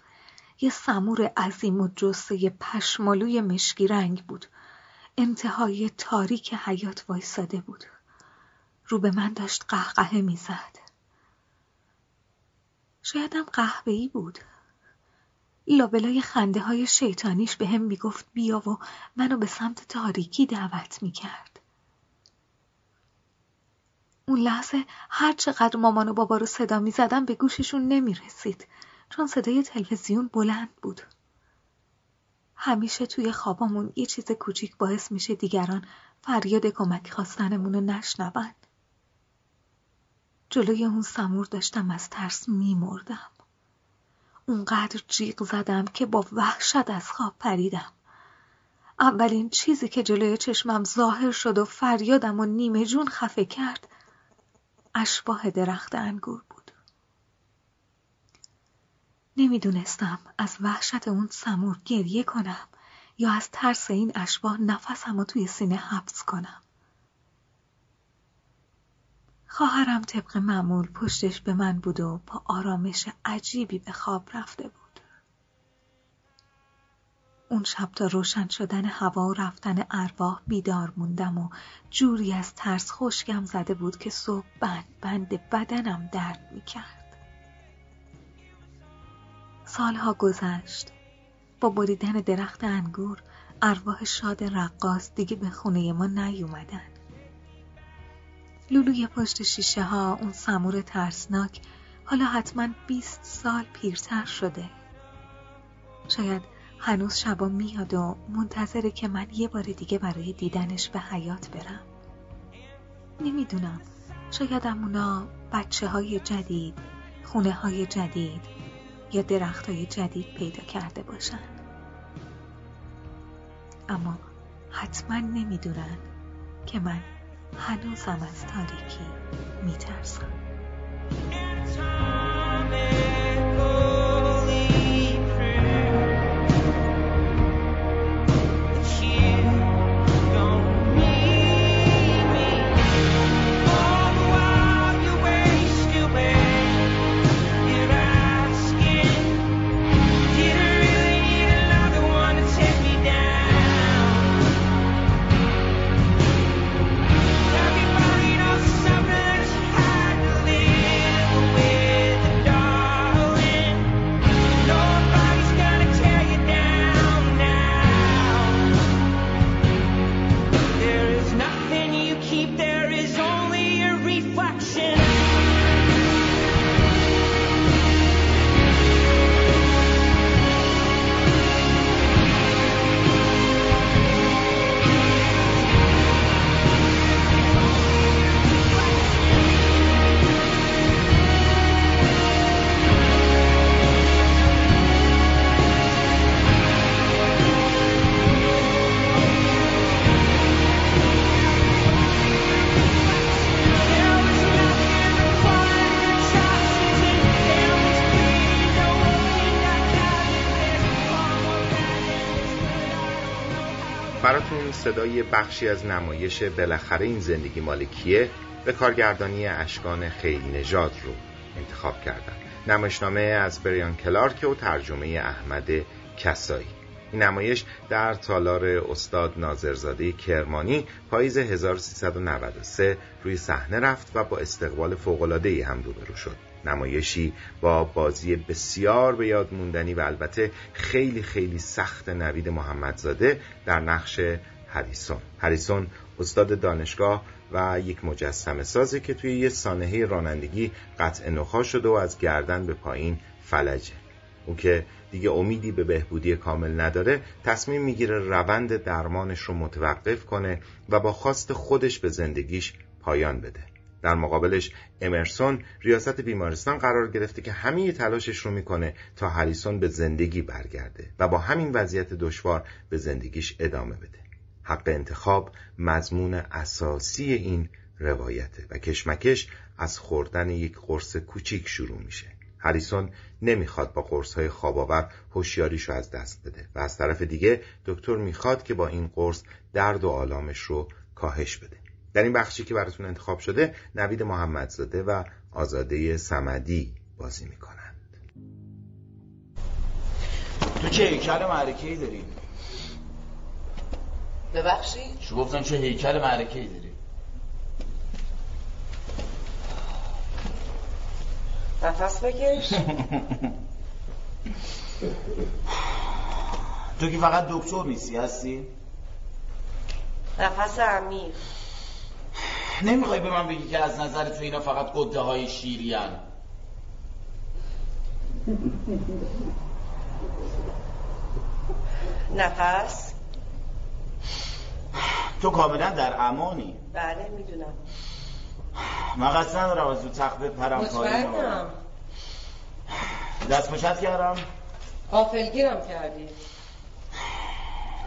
یه سمور عظیم و جثه پشمالوی مشکی رنگ بود. انتهای تاریک حیاط وایساده بود. رو به من داشت قهقهه میزد. شایدم قهوه‌ای بود. لابلای خنده های شیطانیش به هم میگفت بیا و منو به سمت تاریکی دعوت میکرد. اون لحظه هر چقدر مامان و بابا رو صدا میزدم به گوششون نمیرسید، چون صدای تلویزیون بلند بود. همیشه توی خوابامون یه چیز کوچیک باعث میشه دیگران فریاد کمک خواستنمون رو نشنون. جلوی اون سمور داشتم از ترس میمردم. اونقدر جیغ زدم که با وحشت از خواب پریدم. اولین چیزی که جلوی چشمم ظاهر شد و فریادم و نیمه جون خفه کرد اشباح درخت انگور بود. نمیدونستم از وحشت اون سمور گریه کنم یا از ترس این اشباح نفسم رو توی سینه حبس کنم. خواهرم طبق معمول پشتش به من بود و با آرامش عجیبی به خواب رفته بود. اون شب تا روشن شدن هوا و رفتن ارواح بیدار موندم و جوری از ترس خشکم زده بود که صبح بند بند بدنم درد میکرد. سالها گذشت. با بریدن درخت انگور ارواح شاد رقاص دیگه به خونه ما نیومدن. لولوی پشت شیشه ها اون سمور ترسناک حالا حتما بیست سال پیرتر شده. شاید هنوز شبا میاد و منتظره که من یه بار دیگه برای دیدنش به حیاط برم. نمیدونم، شاید امونا بچه های جدید، خونه های جدید یا درخت های جدید پیدا کرده باشن، اما حتما نمیدونن که من هنوزم از تاریکی میترسم. براتون صدای بخشی از نمایش بالاخره این زندگی مالکیه به کارگردانی اشکان خیی نژاد رو انتخاب کردم. نمایشنامه از بریان کلارک و ترجمه احمد کسایی. این نمایش در تالار استاد ناظرزاده کرمانی پاییز هزار و سیصد و نود و سه روی صحنه رفت و با استقبال فوق‌العاده‌ای هم روبرو شد. نمایشی با بازی بسیار به یاد موندنی و البته خیلی خیلی سخت نوید محمدزاده در نقش هریسون. هریسون استاد دانشگاه و یک مجسمه سازه که توی یه سانحه رانندگی قطع نخا شده و از گردن به پایین فلجه. او که دیگه امیدی به بهبودی کامل نداره، تصمیم میگیره روند درمانش رو متوقف کنه و با خواست خودش به زندگیش پایان بده. در مقابلش امرسون ریاست بیمارستان قرار گرفته که همه تلاشش رو میکنه تا هریسون به زندگی برگرده و با همین وضعیت دشوار به زندگیش ادامه بده. حق انتخاب مضمون اساسی این روایته و کشمکش از خوردن یک قرص کوچیک شروع میشه. هریسون نمیخواد با قرص‌های خواب‌آور هوشیاریشو از دست بده و از طرف دیگه دکتر میخواد که با این قرص درد و آلامش رو کاهش بده. در این بخشی که براتون انتخاب شده، نوید محمدزاده و آزاده صمدی بازی میکنند. تو چه هیکل معرکه‌ای داری؟ ببخشید؟ شو گفتن چه هیکل معرکه‌ای داری؟ نفس بکش. تو که فقط دکتر نیستی، هستی؟ نفس عمیق. نمیخوای به من بگی که از نظر تو اینا فقط گده های شیرین؟ نفس. تو کاملا در امانی. بله میدونم. من قصد ندارم از اون تخت پرم پایین آورم. دست مشت کردم؟ قافلگیرم کردی.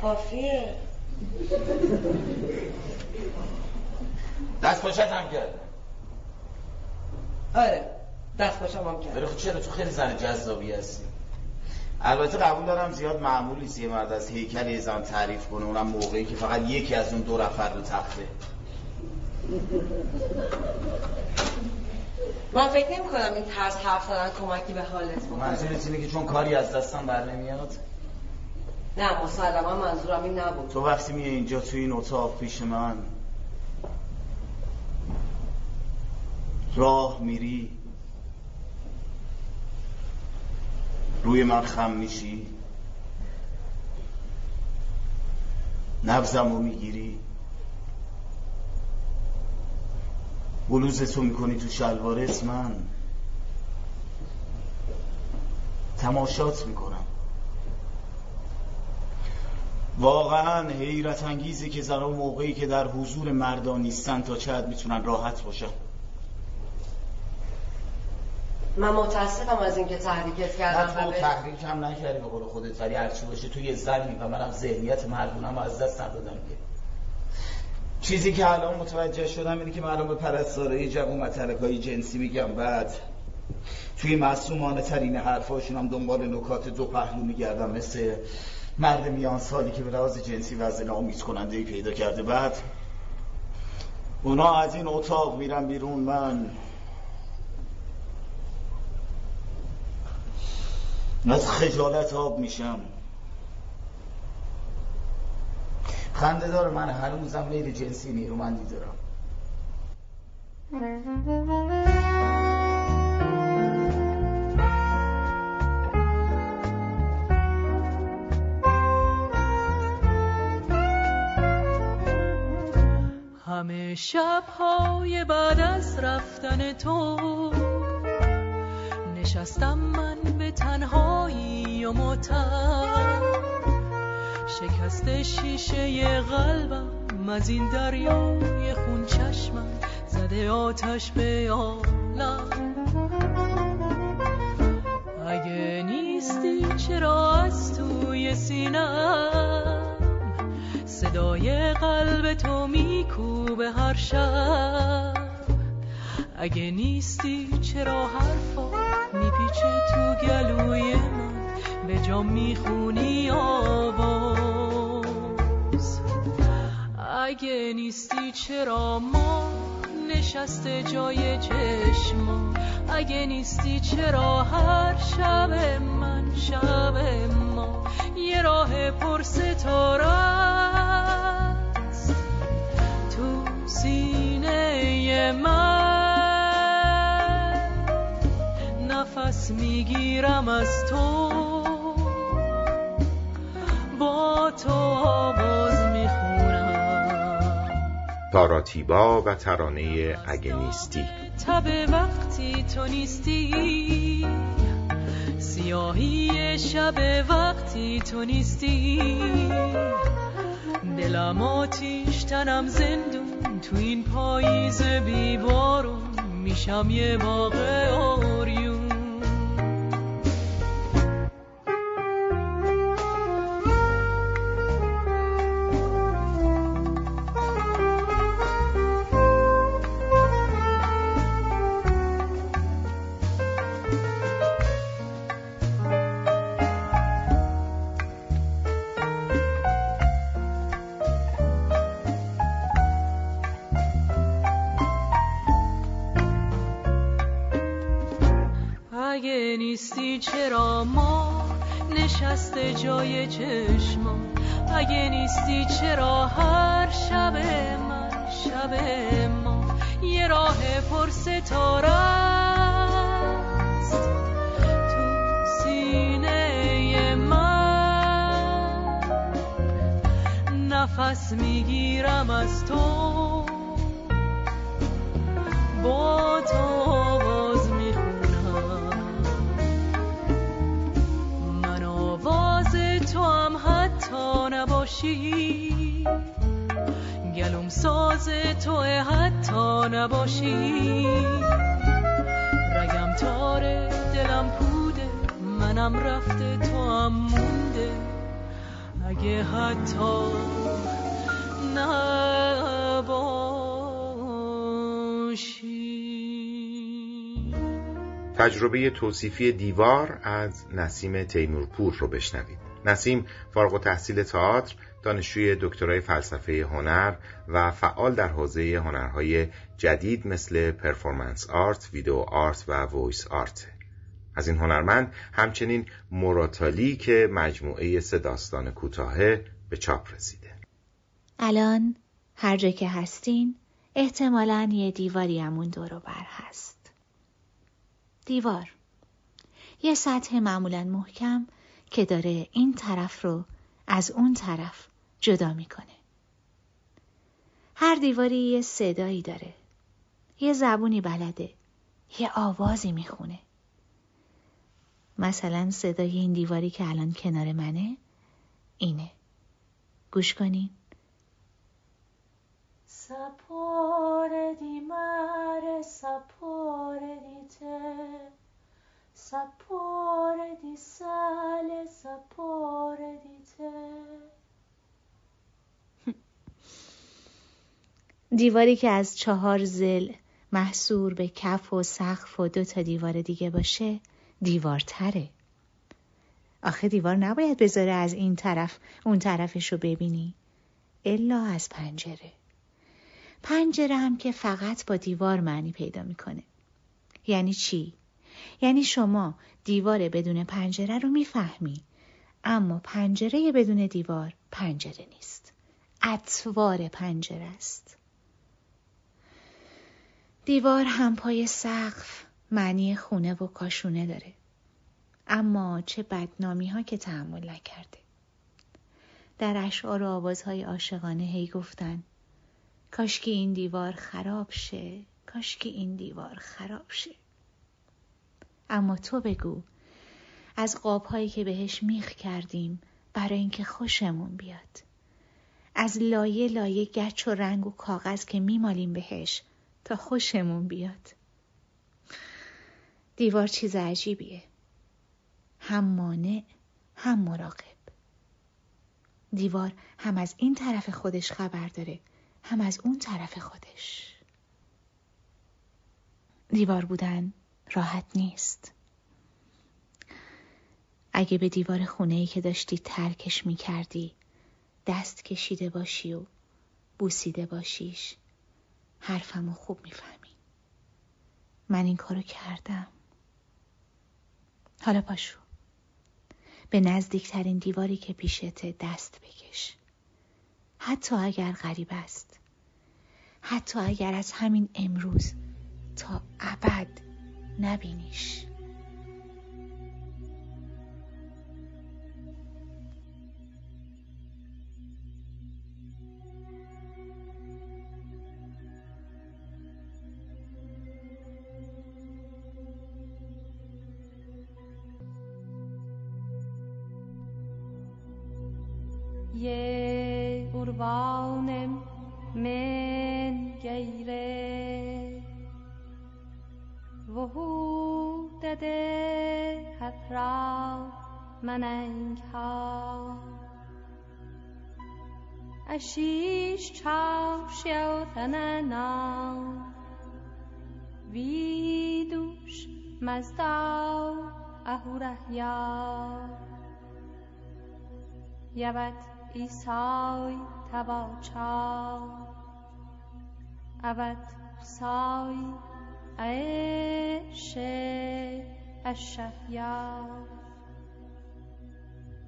کافیه. دست پاشت هم کرد. آره دست پاشم هم کرد. ولی خود چرا تو خیلی زن جذابی هستی. البته قبول دارم زیاد معمولی است یه مرد از هیکل یه زن تعریف کنه، اونم موقعی که فقط یکی از اون دو نفر رو تخته. من فکر نمی کنم این طرز حرف زدن کمکی به حالت بکنه. منظورت اینه که چون کاری از دستم بر نمیاد؟ نه مسلما منظورم این نبود. تو وقتی میای اینجا توی این اتاق پیش من راه میری، روی من خم میشی، نبضمو میگیری، بلوزتو میکنی تو شلوارت، من تماشات میکنم. واقعا حیرت انگیزه که زنها موقعی که در حضور مردان نیستن تا چقدر میتونن راحت باشن. من متاسفم از اینکه تحریکت کردم. من تو تحریک هم نکردی به قول خودت، ولی هرچی باشه تو یه زنی و منم ذهنیت مردونم از دست ندادم. که چیزی که الان متوجه شدم اینه که من الان به پرستارای جوون متلکای جنسی میگم، بعد توی معصومانه ترین حرفاشون هم دنبال نکات دو پهلو میگردم، مثل مرد میان سالی که به لحاظ جنسی وضع ناامید کننده‌ای پیدا کرده. بعد اونا از این اتاق میرن بیرون، من از خجالت آب میشم. خنده داره، من هنوزم میل جنسی نیرومندی دارم. همه شب‌های بعد از رفتن تو نشستم من به تنهایی و ماتم، شکست شیشه قلبم از این دریای خون چشمم زده آتش به عالم. اگه نیستی چرا از توی سینم صدای قلب تو میکوبه هر شب؟ اگه نیستی چرا حرفا میپیچه تو گلوی من، به جام میخونی آواز؟ اگه نیستی چرا ما نشسته جای چشما، اگه نیستی چرا هر شب من شب ما، یه راه پر ستاره است تو سینه من، نفس میگیرم از تو، با تو آواز میخونم. تارا تیبا و ترانه اگه نیستی. تا به وقتی تو نیستی، سیاهی شب وقتی تو نیستی، دلم آتیش تنم زندون، تو این پاییز بیبارون میشم یه باغ آریون. اگه نیستی چرا ما نشسته جای چشما، اگه نیستی چرا هر شب من شب ما، یه راه پر ستاره است تو سینه من، نفس میگیرم از تو، با تو نباشی، گلوم ساز توه حتی نباشی، رگم تاره دلم پوده، منم رفته تو هم مونده، اگه حتی نباشی. تجربه توصیفی دیوار از نسیم تیمورپور رو بشنوید. نسیم فارغ التحصیل تئاتر، دانشجوی دکترای فلسفه هنر و فعال در حوزه هنرهای جدید مثل پرفورمنس آرت، ویدیو آرت و وایس آرت. از این هنرمند همچنین مراتالی که مجموعه سه داستان کوتاهه به چاپ رسیده. الان هر جا که هستین احتمالاً یه دیواری همون دور و بر هست. دیوار یه سطح معمولاً محکم که داره این طرف رو از اون طرف جدا میکنه. هر دیواری یه صدایی داره، یه زبونی بلده، یه آوازی میخونه. مثلا صدای این دیواری که الان کنار منه اینه. گوش کنین. سپاره دی مره سپاره دی ته، سپاره دی ساله سپاره دی ته. دیواری که از چهار زل محصور به کف و سقف و دو تا دیوار دیگه باشه دیوارتره. آخه دیوار نباید بذاره از این طرف اون طرفشو ببینی الا از پنجره. پنجره هم که فقط با دیوار معنی پیدا میکنه. یعنی چی؟ یعنی شما دیوار بدون پنجره رو میفهمی، اما پنجره بدون دیوار پنجره نیست، اطوار پنجره است. دیوار هم پای سقف معنی خونه و کاشونه داره، اما چه بدنامی ها که تحمل نکرده. در اشعار و آوازهای عاشقانه هی گفتن کاشکی این دیوار خراب شه، کاشکی این دیوار خراب شه. اما تو بگو از قاب‌هایی که بهش میخ کردیم برای اینکه خوشمون بیاد، از لایه لایه گچ و رنگ و کاغذ که میمالیم بهش تا خوشمون بیاد. دیوار چیز عجیبیه، هم مانع هم مراقب. دیوار هم از این طرف خودش خبر داره هم از اون طرف خودش. دیوار بودن راحت نیست. اگه به دیوار خونه‌ای که داشتی ترکش می‌کردی دست کشیده باشی و بوسیده باشیش. حرفمو خوب میفهمی. من این کارو کردم. حالا پاشو. به نزدیکترین دیواری که پیشت دست بکش. حتی اگر غریب است. حتی اگر از همین امروز تا ابد نبینیش. یه قربانم من گیره وحود ده حفرا مننگ ها اشیش چاوشی و تننا ویدوش مزداو اهورهیا یبت ایسای تواچا ابد سای عیش اشفیا.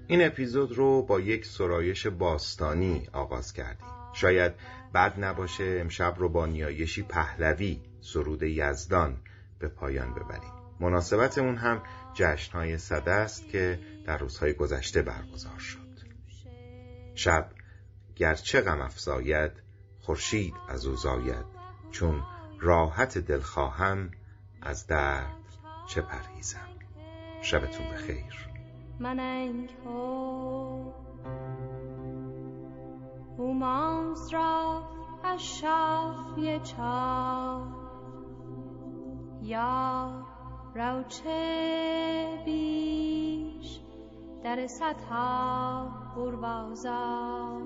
این اپیزود رو با یک سرایش باستانی آغاز کردیم. شاید بد نباشه امشب رو با نیایشی پهلوی سرود یزدان به پایان ببریم. مناسبت اون هم جشن‌های سده است که در روزهای گذشته برگزار شد. شب گرچه غم افزاید خورشید از او زاید، چون راحت دل خواهم از درد چه پرهیزم. شبتون بخیر. من انگ ها همانز را اشاف یه چا یا روچه بیش در سطح قربازا.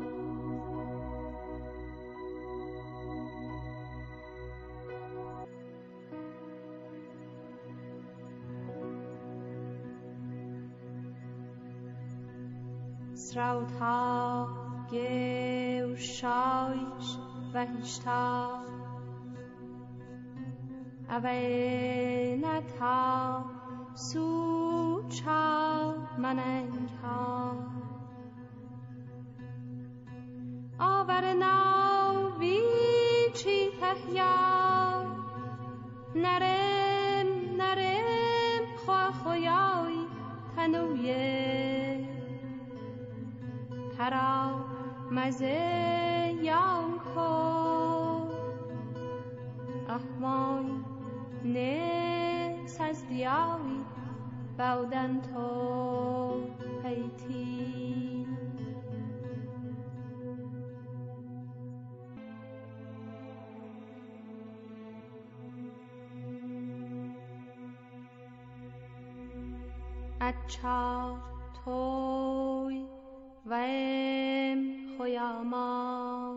سراوتا گوشایش و هیشتا اوینتا سوچا مننگ ها آورنا ویچی تحیا نرم نرم خوا خویای تنویه ترا مزه یاو کن احمای نیس از دیاوی بودن تو پیتی. اچا توی ویم خویاما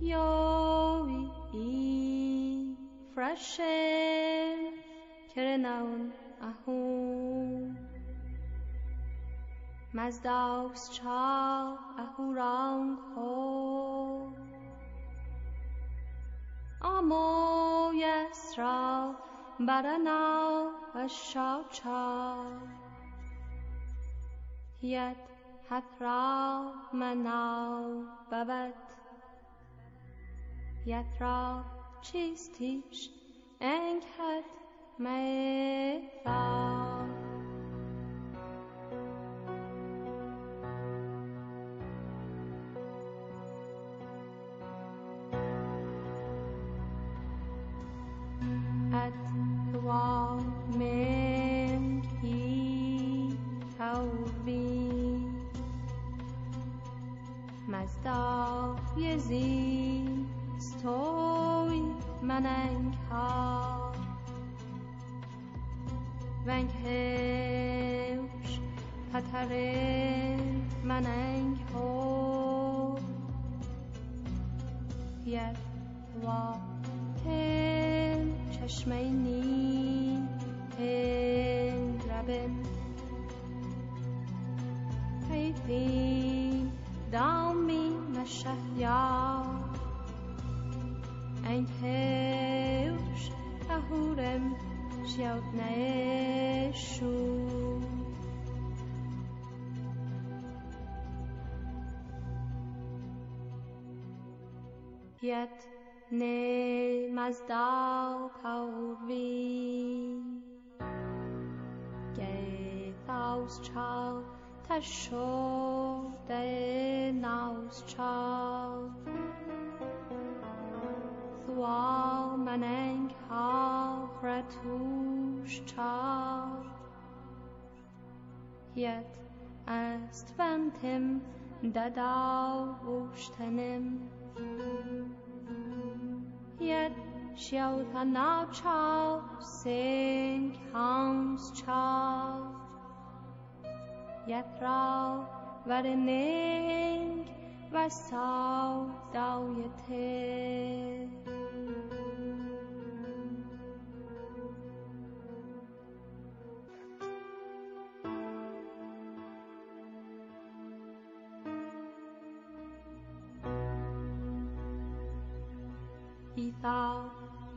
یوی ای فرشم کرنون اهون مزداوس چا اهوران خو آمو یسرا برانا و شاچا یت حفرا مناو ببد یت را چیستیش انگهد میفا. شهیار این هوش اهورم شیاد نشو یت نیم از داو پاوری گه تاوز چال تشو ده ناوز چال ثوال مننگ ها خرطوش چال یت است فمتم دداو بوشتنم یت شیوت ناو چاو سینگ هامس چاو یت راو ورنینگ و ساو داویته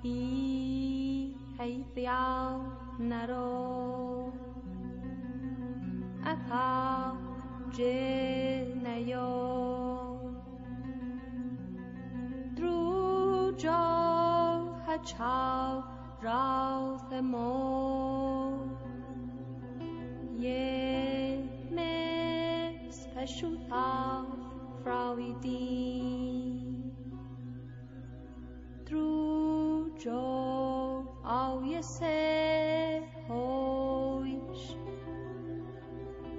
ای حیثیال نرو اتا جنیو درو جو هچال راوث مو یه مکس پشوتا فراویدی درو جو آوی سه هویش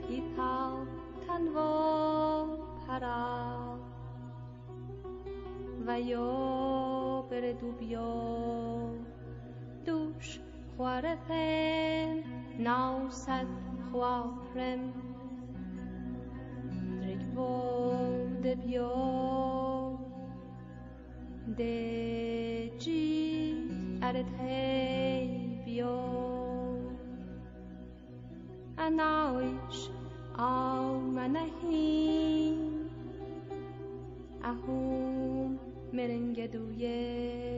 پیتال تنوال پرال و یا بردو بیو دوش خوارتن نوست خوارم درک بود بیو de ji artebio anauish al manahi ahum merengeduye